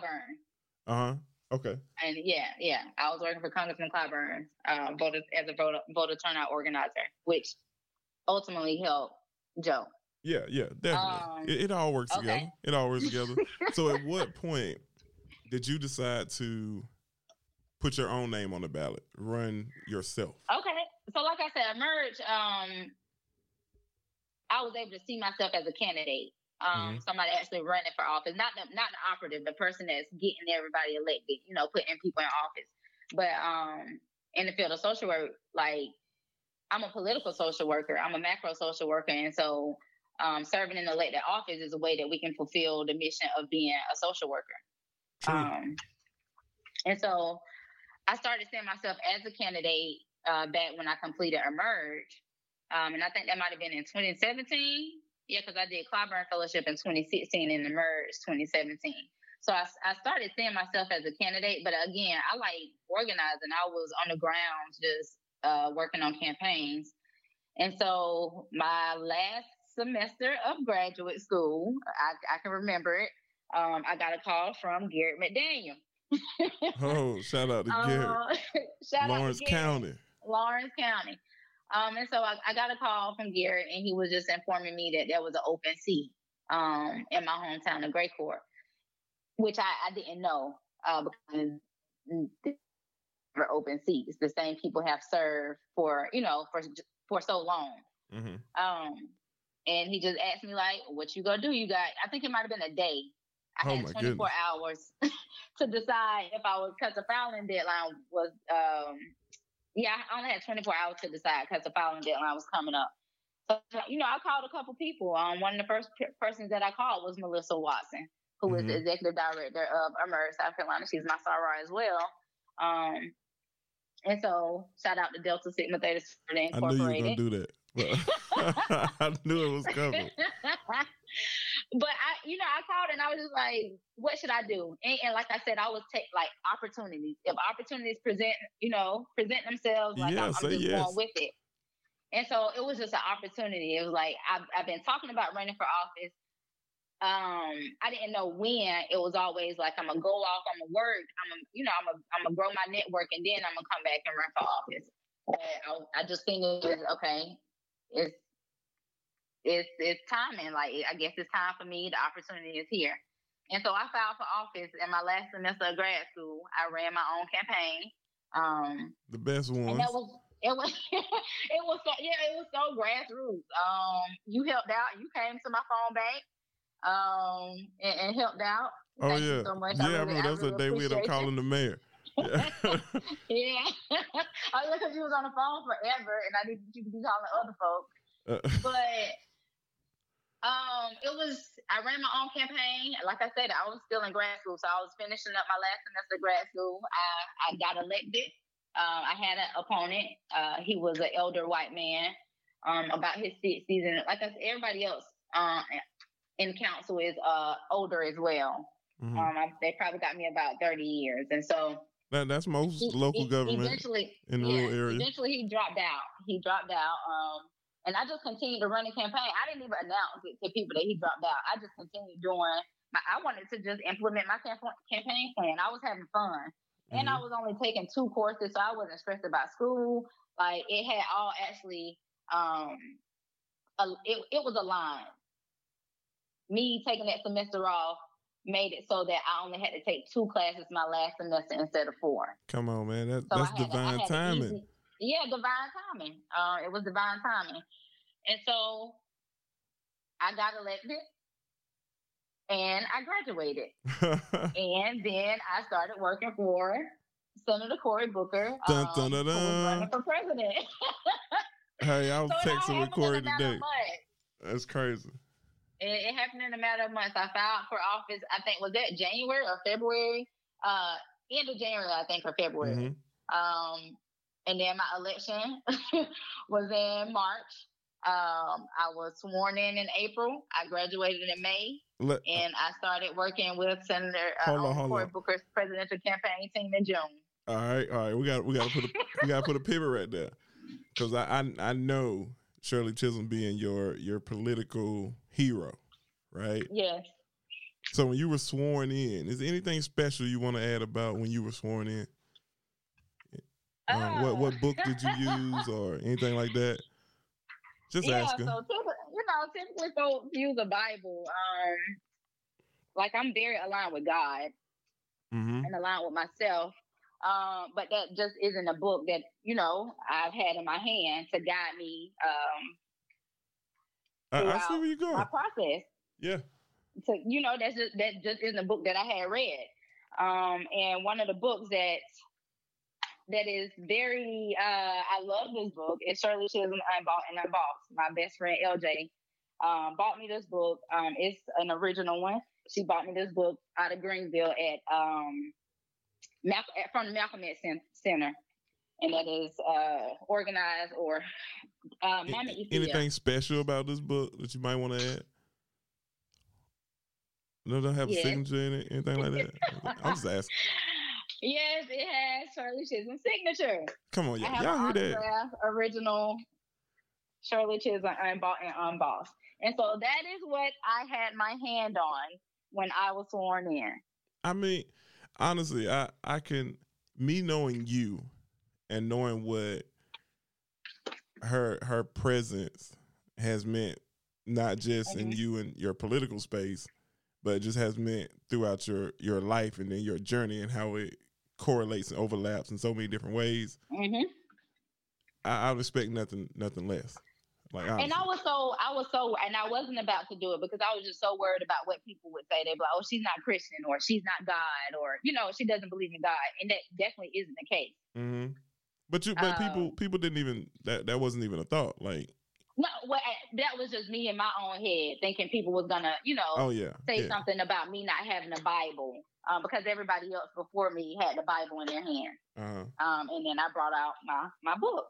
Uh-huh. Okay. And yeah. I was working for Congressman Clyburn as a voter turnout organizer, which ultimately helped Joe. Yeah, yeah, definitely. It all works together. It all works together. So at what point did you decide to put your own name on the ballot, run yourself? Okay. So like I said, Emerge, I was able to see myself as a candidate. Mm-hmm. Somebody actually running for office, not an operative, the person that's getting everybody elected, you know, putting people in office. But in the field of social work, like, I'm a political social worker. I'm a macro social worker. And so serving in elected office is a way that we can fulfill the mission of being a social worker. True. And so I started seeing myself as a candidate back when I completed Emerge. And I think that might have been in 2017. Yeah, because I did Clyburn Fellowship in 2016 and Emerge 2017. So I started seeing myself as a candidate. But again, I like organizing. I was on the ground just working on campaigns. And so my last semester of graduate school, I can remember it, I got a call from Garrett McDaniel. Oh, shout out to Garrett. Laurens County. Laurens County. And so I got a call from Garrett, and he was just informing me that there was an open seat in my hometown of Gray Court, which I didn't know because there were open seats. The same people have served for so long. Mm-hmm. And he just asked me, like, what you gonna do? You got, I think it might have been a day. I had 24 hours to decide if I was, because the filing deadline was I only had 24 hours to decide because the filing deadline was coming up. So, you know, I called a couple people. One of the first persons that I called was Melissa Watson, who mm-hmm. is the executive director of Emerge South Carolina. She's my soror as well. And so, shout out to Delta Sigma Theta Sorority Incorporated. I knew you were going to do that. I knew it was coming. But I called and I was just like, what should I do? And like I said, I always take like opportunities. If opportunities present themselves, like I'm just going with it. And so it was just an opportunity. It was like, I've been talking about running for office. I didn't know when. It was always like, I'm going to go off, I'm going to work, I'm going to grow my network, and then I'm going to come back and run for office. And I just think it was, okay, it's time, and like, I guess it's time for me. The opportunity is here. And so I filed for office in my last semester of grad school. I ran my own campaign. The best one. And it was so grassroots. You helped out. You came to my phone bank and helped out. Thank you so much. Yeah, I remember that was the day we ended up calling the mayor. Yeah. Yeah. I was, because you was on the phone forever, and I knew you could be calling other folks. But I ran my own campaign. Like I said, I was still in grad school, so I was finishing up my last semester of grad school. I got elected. I had an opponent. He was an elder white man, about his season. Like I said, everybody else in council is older as well. Mm-hmm. They probably got me about 30 years, and so. That's most local government in the rural area. Eventually, he dropped out. And I just continued to run the campaign. I didn't even announce it to people that he dropped out. I just continued doing. I wanted to just implement my campaign plan. I was having fun, and I was only taking 2 courses, so I wasn't stressed about school. Like, it had all actually, it was aligned. Me taking that semester off made it so that I only had to take 2 classes my last semester instead of 4. Come on, man. That's divine timing. Divine timing. It was divine timing. And so I got elected, and I graduated. And then I started working for Senator Cory Booker, who was running for president. Hey, I was texting with Cory today. That's crazy. It happened in a matter of months. I filed for office, I think, was that January or February? End of January, I think, or February. Mm-hmm. And then my election was in March. I was sworn in April. I graduated in May. And I started working with Senator Cory Booker's presidential campaign team in June. All right. We got to put a pivot right there, because I know Shirley Chisholm being your political hero, right? Yes. So when you were sworn in, is there anything special you want to add about when you were sworn in? What book did you use or anything like that? Just asking. So typically folks use the Bible. I'm very aligned with God and aligned with myself. But that just isn't a book that, I've had in my hand to guide me I see where you're going. My process. Yeah. So, that just isn't a book that I had read. And one of the books that is very, I love this book. It's Shirley Chisholm, Unbought and Unboxed. My best friend, LJ, bought me this book. It's an original one. She bought me this book out of Greenville from the Malcolm X Center. And that is organized or... anything special about this book that you might want to add? No, don't have a signature in it? Anything like that? I'm just asking. Yes, it has Shirley Chisholm's signature. Come on, y'all heard that. Original Shirley Chisholm, Unbought and Unbossed. And so that is what I had my hand on when I was sworn in. I mean, honestly, I can, me knowing you and knowing what her presence has meant, not just in you and your political space, but it just has meant throughout your life and then your journey and how it correlates and overlaps in so many different ways. Mm-hmm. I would expect nothing less. Like, honestly. And I wasn't about to do it because I was just so worried about what people would say. They'd be like, "Oh, she's not Christian," or "She's not God," or she doesn't believe in God, and that definitely isn't the case. Mm-hmm. But people didn't even that wasn't even a thought. Like, no, that was just me in my own head thinking people was gonna say something about me not having a Bible. Because everybody else before me had the Bible in their hand. Uh-huh. And then I brought out my book.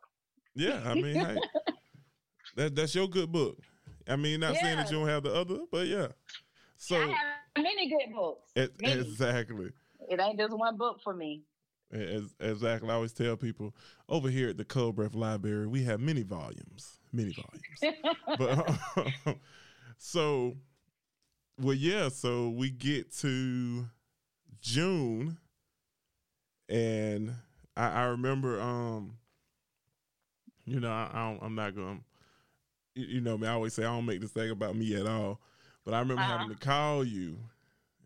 Yeah, I mean, that's your good book. I mean, not saying that you don't have the other, but yeah. So I have many good books. Exactly. It ain't just one book for me. Exactly. I always tell people, over here at the Culbreth Library, we have many volumes. But, so we get to... June, and I remember, I'm not gonna, I always say I don't make this thing about me at all, but I remember having to call you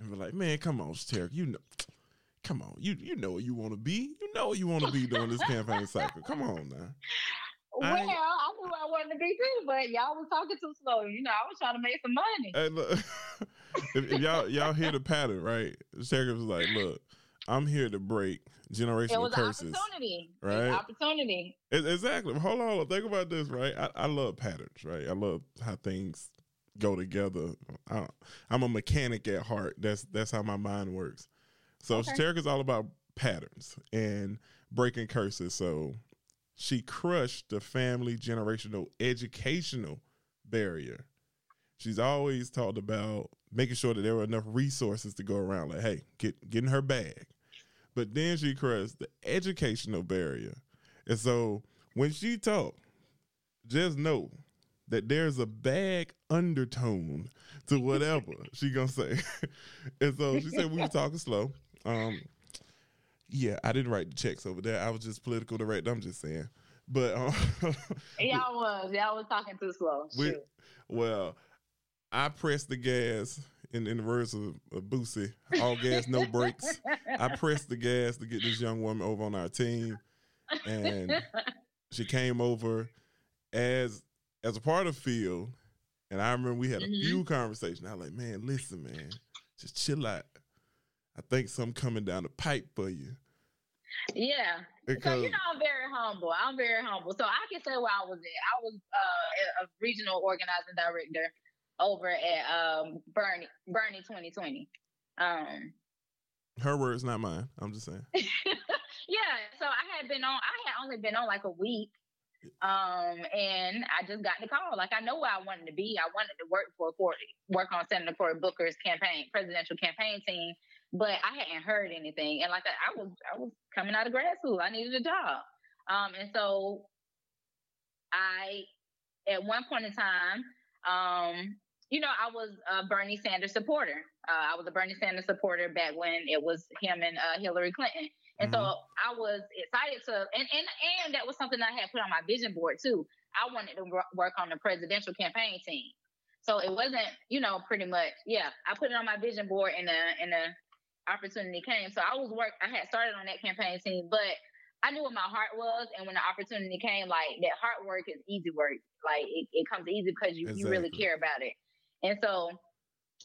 and be like, "Man, come on, Terrica, come on, you know what you want to be, during this campaign cycle. Come on now." Well, I knew I wanted to be too, but y'all was talking too slow. I was trying to make some money. Hey, look. If y'all hear the pattern, right? Terrica was like, "Look, I'm here to break generational curses." It was an opportunity, right? Exactly. Hold on. Think about this, right? I love patterns, right? I love how things go together. I'm a mechanic at heart. That's how my mind works. So Terrica's all about patterns and breaking curses. So she crushed the family, generational, educational barrier. She's always talked about making sure that there were enough resources to go around. Like, hey, get in her bag. But then she crushed the educational barrier. And so when she talked, just know that there's a bag undertone to whatever she gonna say. And so she said we were talking slow. I didn't write the checks over there. I was just political director. I'm just saying. But y'all was talking too slow. I pressed the gas in the words of Boosie, all gas, no brakes. I pressed the gas to get this young woman over on our team. And she came over as a part of field. And I remember we had a few conversations. I was like, "Man, listen, man, just chill out. I think something coming down the pipe for you." Yeah. Because, so, you know, I'm very humble. So I can say where I was at. I was a regional organizing director over at Bernie 2020. Her words, not mine. I'm just saying. Yeah. So I had only been on like a week. And I just got the call. Like, I know where I wanted to be. I wanted to work on Senator Cory Booker's presidential campaign team, but I hadn't heard anything. And like, I was coming out of grad school. I needed a job. And so I, at one point in time, you know, I was a Bernie Sanders supporter. I was a Bernie Sanders supporter back when it was him and Hillary Clinton. And mm-hmm. so I was excited to, and that was something I had put on my vision board too. I wanted to work on the presidential campaign team. So it wasn't, you know, pretty much, yeah, I put it on my vision board and the opportunity came. So I had started on that campaign team, but I knew what my heart was. And when the opportunity came, like, that hard work is easy work. Like, it comes easy because you really care about it. And so,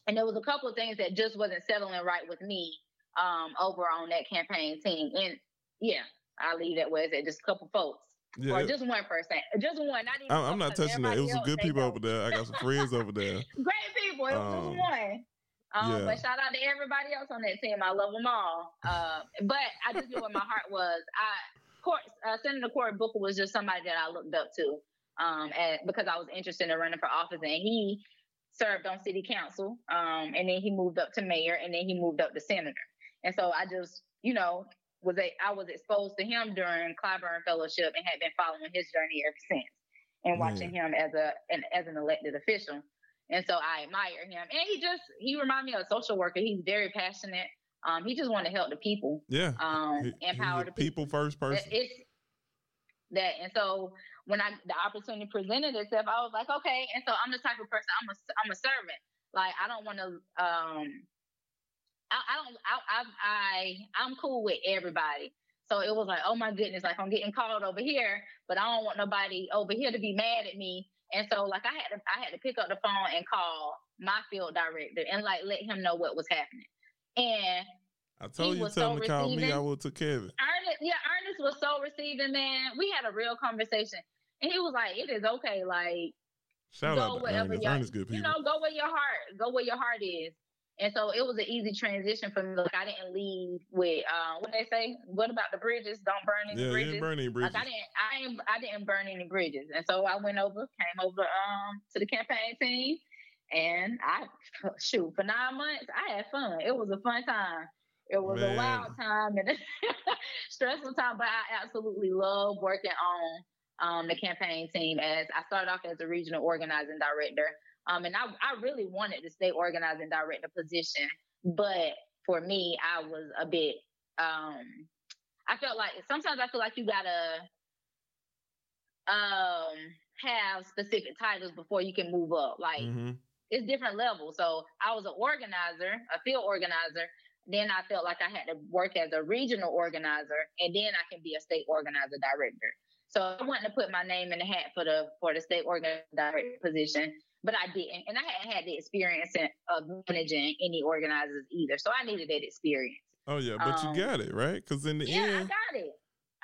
and there was a couple of things that just wasn't settling right with me over on that campaign team. And yeah, I leave that way. It's just a couple folks. Yeah. Or just one person. Just one. Not even I'm not touching that. It was some good people over there. I got some friends over there. Great people. It was just one. Yeah. But shout out to everybody else on that team. I love them all. But I just knew what my heart was. Senator Cory Booker was just somebody that I looked up to because I was interested in running for office. And he served on city council, and then he moved up to mayor, and then he moved up to senator. And so I just, you know, I was exposed to him during Clyburn Fellowship and had been following his journey ever since and watching him as an elected official. And so I admire him. And he reminded me of a social worker. He's very passionate. He just wanted to help the people. Yeah. Empower the people. People first person. And so when the opportunity presented itself, I was like, okay. And so I'm the type of person, I'm a servant. Like, I don't want to, I'm cool with everybody. So it was like, oh my goodness, like, I'm getting called over here, but I don't want nobody over here to be mad at me. And so, like, I had to pick up the phone and call my field director and, like, let him know what was happening. And I told you, tell him to call me. I will take care of it. Ernest was so receiving, man. We had a real conversation, and he was like, "It is okay." Like, shout out to Ernest. Ernest, good people. You know, go where your heart is. And so it was an easy transition for me. Like, I didn't leave with what they say. What about the bridges? Don't burn any bridges. Yeah, you didn't burn any bridges. Like, I didn't burn any bridges. And so I came over to the campaign team, and for 9 months I had fun. It was a fun time. It was a wild time and a stressful time, but I absolutely love working on the campaign team. As I started off as a regional organizing director, and I really wanted to stay organizing director position, but for me, I was a bit. I felt like sometimes you gotta have specific titles before you can move up. Like, it's different levels. So I was an organizer, a field organizer. Then I felt like I had to work as a regional organizer, and then I can be a state organizer director. So I wanted to put my name in the hat for the state organizer director position, but I didn't. And I hadn't had the experience of managing any organizers either. So I needed that experience. Oh, yeah. But you got it, right? Because in the end. Yeah, I got it.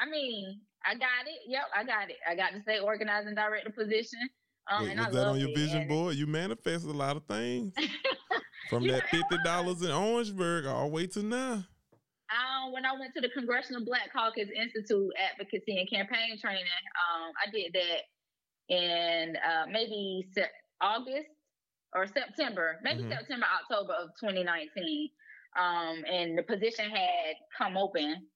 I mean, I got it. Yep, I got it. I got the state organizing director position. And was that on your vision board? You manifested a lot of things. From that $50 in Orangeburg all the way to now. When I went to the Congressional Black Caucus Institute Advocacy and Campaign Training, I did that in maybe August or September, September, October of 2019. And the position had come open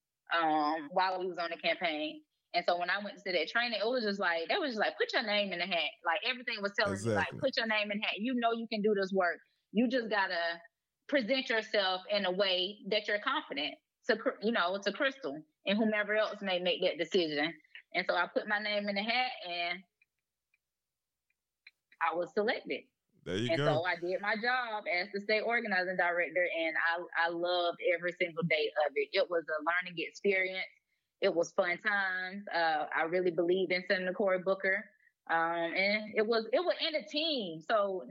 while we was on the campaign. And so when I went to that training, it was just like, they was just like, put your name in the hat. Like, everything was telling you, like, put your name in the hat. You know you can do this work. You just gotta present yourself in a way that you're confident to Crystal and whomever else may make that decision. And so I put my name in the hat and I was selected. There you go. And so I did my job as the state organizing director, and I loved every single day of it. It was a learning experience. It was fun times. I really believe in Senator Cory Booker, and it was in a team. So.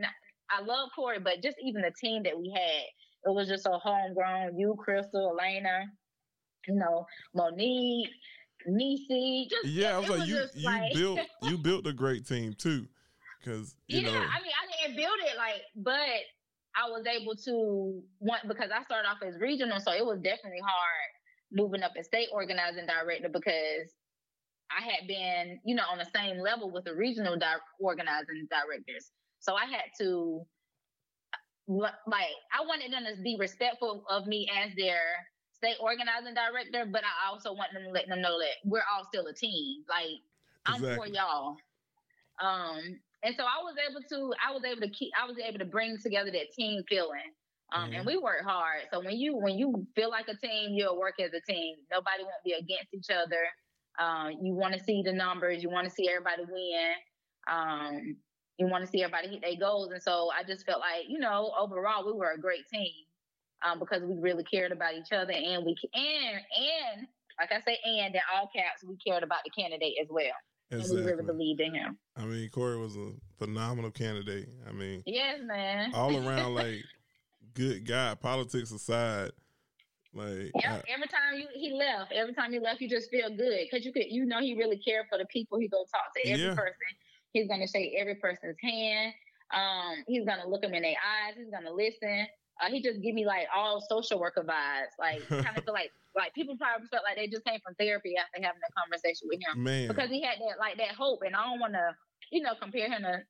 I love Cory, but just even the team that we had, it was just so homegrown. You, Crystal, Elena, you know, Monique, Niecy. You built a great team too, because you know. I mean, I didn't build it but I was able to because I started off as regional, so it was definitely hard moving up as state organizing director because I had been, on the same level with the regional organizing directors. So I had to, I wanted them to be respectful of me as their state organizing director, but I also wanted them to let them know that we're all still a team. I'm for y'all. And so I was able to bring together that team feeling. And we work hard. So when you feel like a team, you'll work as a team. Nobody won't be against each other. You want to see the numbers. You want to see everybody win. You want to see everybody hit their goals. And so I just felt like, overall we were a great team because we really cared about each other. And and in all caps, we cared about the candidate as well. Exactly. And we really believed in him. I mean, Cory was a phenomenal candidate. I mean, yes, man. All around, good guy. Politics aside. Every time he left, you just feel good because he really cared for the people. He go talk to every person. He's gonna shake every person's hand. He's gonna look them in their eyes. He's gonna listen. He just give me all social worker vibes. Kind of feel like people probably felt like they just came from therapy after having a conversation with him, man, because he had that that hope. And I don't want to compare him to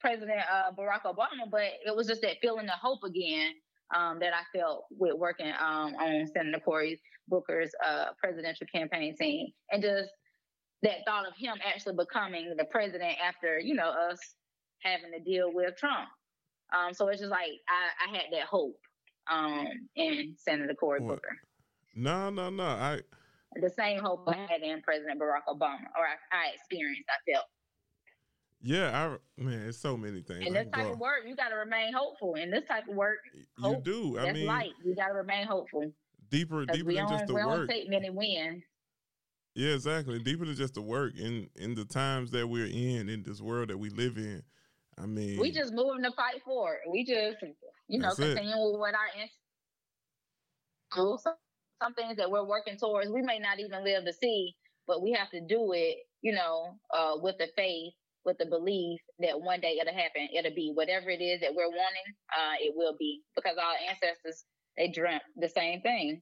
President Barack Obama, but it was just that feeling of hope again. That I felt with working on Senator Cory Booker's presidential campaign team, and just that thought of him actually becoming the president after us having to deal with Trump. So it's just I had that hope in Senator Cory Booker. No. The same hope I had in President Barack Obama, or I experienced. I felt. Yeah, it's so many things. In this type of work, you got to remain hopeful. In this type of work, hope, you do. That's light. You got to remain hopeful. Deeper than just the work. We don't take many wins. Yeah, exactly. Deeper than just the work. In the times that we're in this world that we live in, we just moving to fight for it. We just, continuing with what some things that we're working towards. We may not even live to see, but we have to do it. With the faith. With the belief that one day it'll happen, it'll be whatever it is that we're wanting, it will be, because our ancestors, they dreamt the same thing,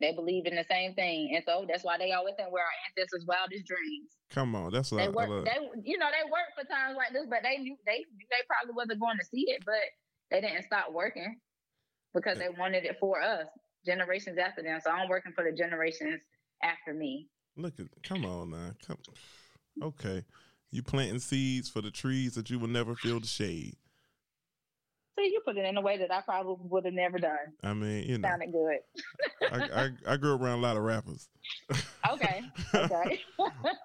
they believed in the same thing, and so that's why they always think we're our ancestors' wildest dreams. Come on, that's what they worked for times like this, but they probably wasn't going to see it, but they didn't stop working because they wanted it for us, generations after them. So I'm working for the generations after me. Come on now, okay. You planting seeds for the trees that you will never feel the shade. See, you put it in a way that I probably would have never done. Sounded good. I grew up around a lot of rappers. Okay.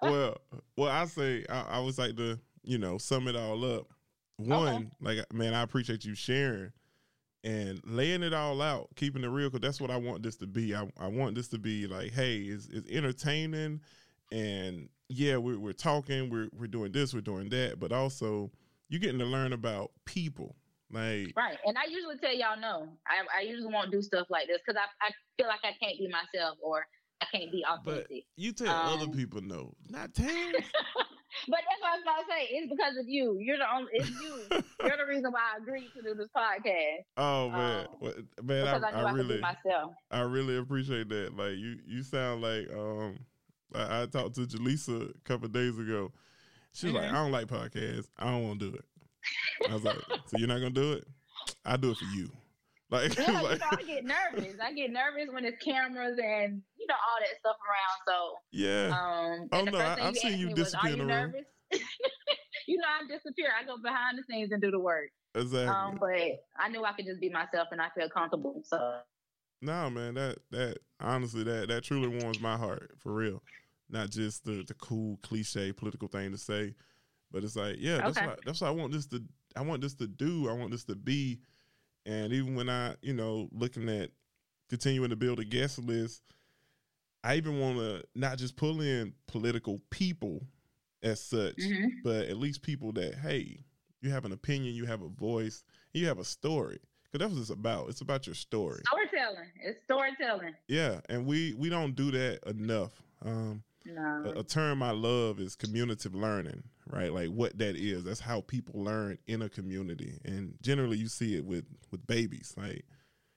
well, I say I was to sum it all up. One, I appreciate you sharing and laying it all out, keeping it real, because that's what I want this to be. I want this to be hey, it's entertaining and. Yeah, we're talking, we're doing this, we're doing that, but also you're getting to learn about people. Right, and I usually tell y'all no. I usually won't do stuff like this because I feel like I can't be myself or I can't be authentic. But you tell other people no, not Terrence. But that's what I was about to say. It's because of you. You're the reason why I agreed to do this podcast. Oh man, I really appreciate that. You sound like I talked to Jaleesa a couple of days ago. She was I don't like podcasts. I don't want to do it. I was so you're not going to do it? I'll do it for you. I get nervous. I get nervous when it's cameras and, all that stuff around. So, yeah. I've seen you disappear. Are you nervous? I disappear. I go behind the scenes and do the work. Exactly. But I knew I could just be myself and I feel comfortable. So, no, man, that honestly, that truly warms my heart for real. Not just the cool cliche political thing to say, but it's that's what I want this to. I want this to do. I want this to be. And even when I, looking at continuing to build a guest list, I even want to not just pull in political people as such, but at least people that, hey, you have an opinion, you have a voice, you have a story. Because that's what it's about. It's about your story. Storytelling. It's storytelling. Yeah, and we don't do that enough. No. A term I love is communitive learning, right? Like what that is. That's how people learn in a community. And generally you see it with babies. Like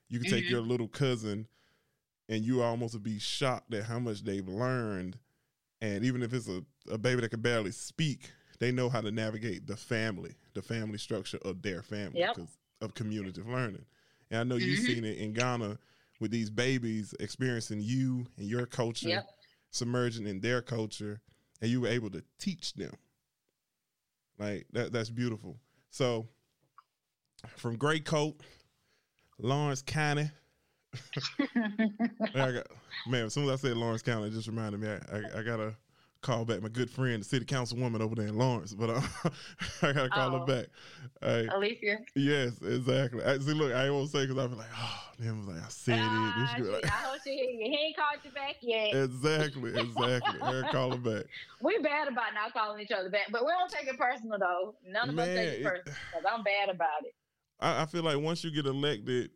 you can take your little cousin and you almost be shocked at how much they've learned. And even if it's a baby that can barely speak, they know how to navigate the family structure of their family because of communitive learning. And I know you've seen it in Ghana with these babies experiencing you and your culture, submerging in their culture, and you were able to teach them. Like, that's beautiful. So, from Gray Court, Laurens County. Man, as soon as I said Laurens County, it just reminded me, I got to call back my good friend, the city councilwoman over there in Laurens, but I got to call her back. Alicia? Yes, exactly. See, look, I won't say because I was like, oh, then was like, I said it. She, like, I hope she hear you. He ain't called you back yet. Exactly. I gotta call her back. We bad about not calling each other back, but we don't take it personal, though. None of us take it personal, because I'm bad about it. I feel like once you get elected,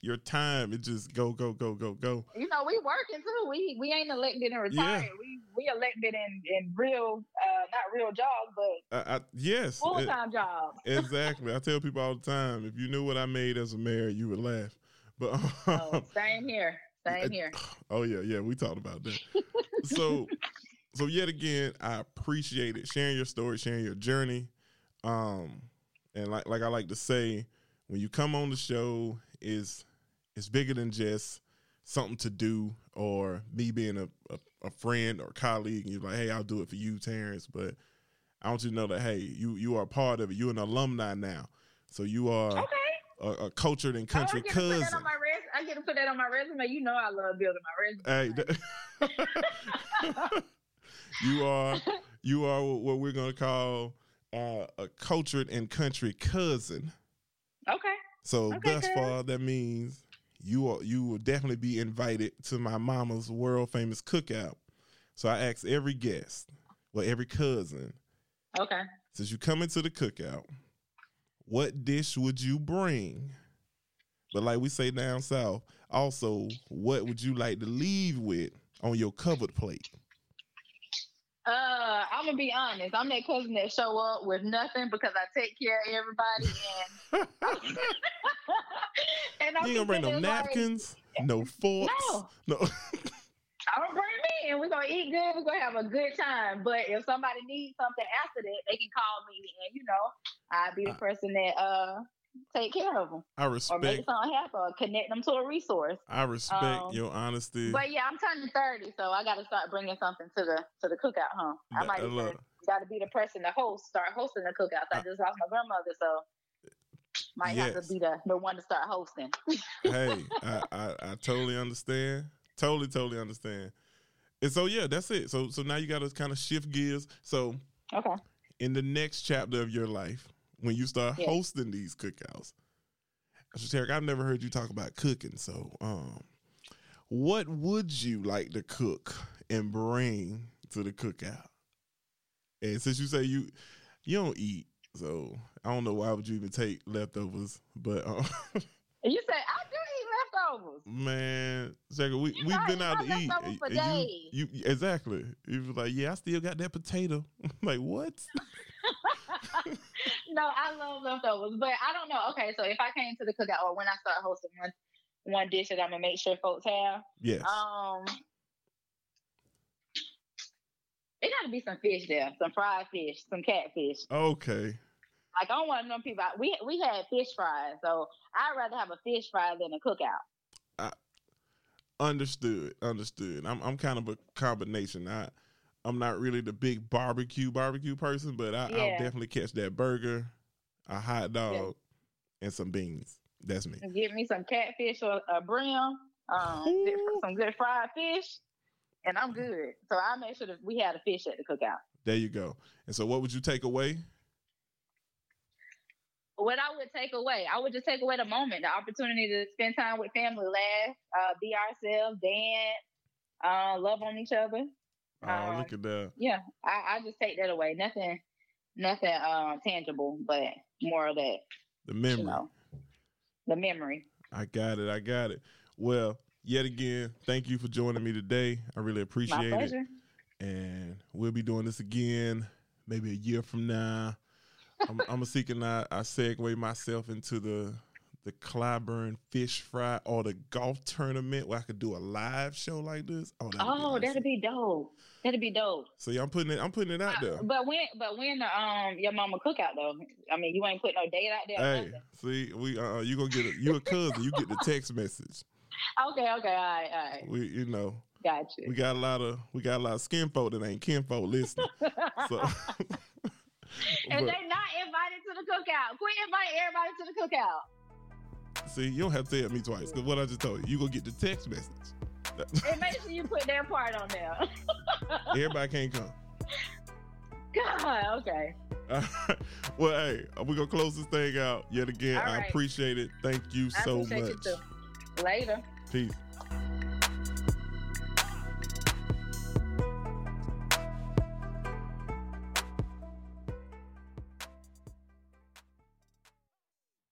your time, it just go. You know, we working too. We ain't elected and retired. Yeah. We elected in real, not real jobs, but yes, full-time jobs. Exactly. I tell people all the time, if you knew what I made as a mayor, you would laugh. But Same here. Oh, yeah, we talked about that. So yet again, I appreciate it, sharing your story, sharing your journey. And like I like to say, when you come on the show, it's bigger than just something to do or me being a friend or colleague and you're like, hey, I'll do it for you, Terrence. But I want you to know that, hey, you are a part of it. You're an alumni now. So you are a cultured and country cousin. I get to put that on my resume. You know I love building my resume. Hey, you are what we're going to call a cultured and country cousin. Okay. So thus far, that means you will definitely be invited to my mama's world-famous cookout. So I ask every guest, well, every cousin, since you come into the cookout, what dish would you bring? But like we say down south, also, what would you like to leave with on your covered plate? I'm gonna be honest. I'm that cousin that show up with nothing because I take care of everybody and I'm you ain't gonna bring no napkins, like, no forks. No. I'm gonna bring me and we're gonna eat good, we're gonna have a good time. But if somebody needs something after that, they can call me and I'll be the person that take care of them. I respect. Or make something happen or connect them to a resource. I respect your honesty. But yeah, I'm turning 30, so I got to start bringing something to the cookout, huh? I might got to be the person to start hosting the cookout. I just lost my grandmother, so might have to be the one to start hosting. Hey, I totally understand. Totally understand. And so yeah, that's it. So now you got to kind of shift gears. So in the next chapter of your life, when you start hosting these cookouts. So, Terrica, I've never heard you talk about cooking, so what would you like to cook and bring to the cookout? And since you say you don't eat, so I don't know why would you even take leftovers, but... You say, I do eat leftovers. Man, Terrica, we've been out to eat. For days. Exactly. You were like, I still got that potato. I'm like, what? No, I love leftovers, but I don't know. Okay, so if I came to the cookout or when I start hosting one dish that I'm going to make sure folks have. Yes. It got to be some fish there, some fried fish, some catfish. Okay. Like, I don't want them people. We had fish fries, so I'd rather have a fish fry than a cookout. Understood. I'm kind of a combination. I'm not really the big barbecue person, but I'll definitely catch that burger, a hot dog, and some beans. That's me. Give me some catfish or a brim, some good fried fish, and I'm good. So I make sure that we had a fish at the cookout. There you go. And so what would you take away? What I would take away, just take away the moment, the opportunity to spend time with family, laugh, be ourselves, dance, love on each other. Oh, look at that. Yeah, I just take that away. Nothing tangible, but more of that. The memory. the memory. I got it. Well, yet again, thank you for joining me today. I really appreciate it. My pleasure. It. And we'll be doing this again maybe a year from now. I'm seeking I segue myself into the Clyburn Fish Fry or the golf tournament where I could do a live show like this. Oh, that'd be dope. That'd be dope. So yeah, I'm putting it out there. But when your mama cook out though? I mean, you ain't putting no date out there. Hey, see, you gonna get you a cousin. You get the text message. Okay, all right. We, you know, gotcha. We got a lot of skin folk that ain't kin folk listening. So, and they not invited to the cookout. Quit inviting everybody to the cookout. See, you don't have to tell me twice, because what I just told you, you're going to get the text message. And make sure you put their part on there. Everybody can't come. God, okay. All right. Well, hey, we're going to close this thing out yet again. Right. I appreciate it. Thank you so much. You too. Later. Peace.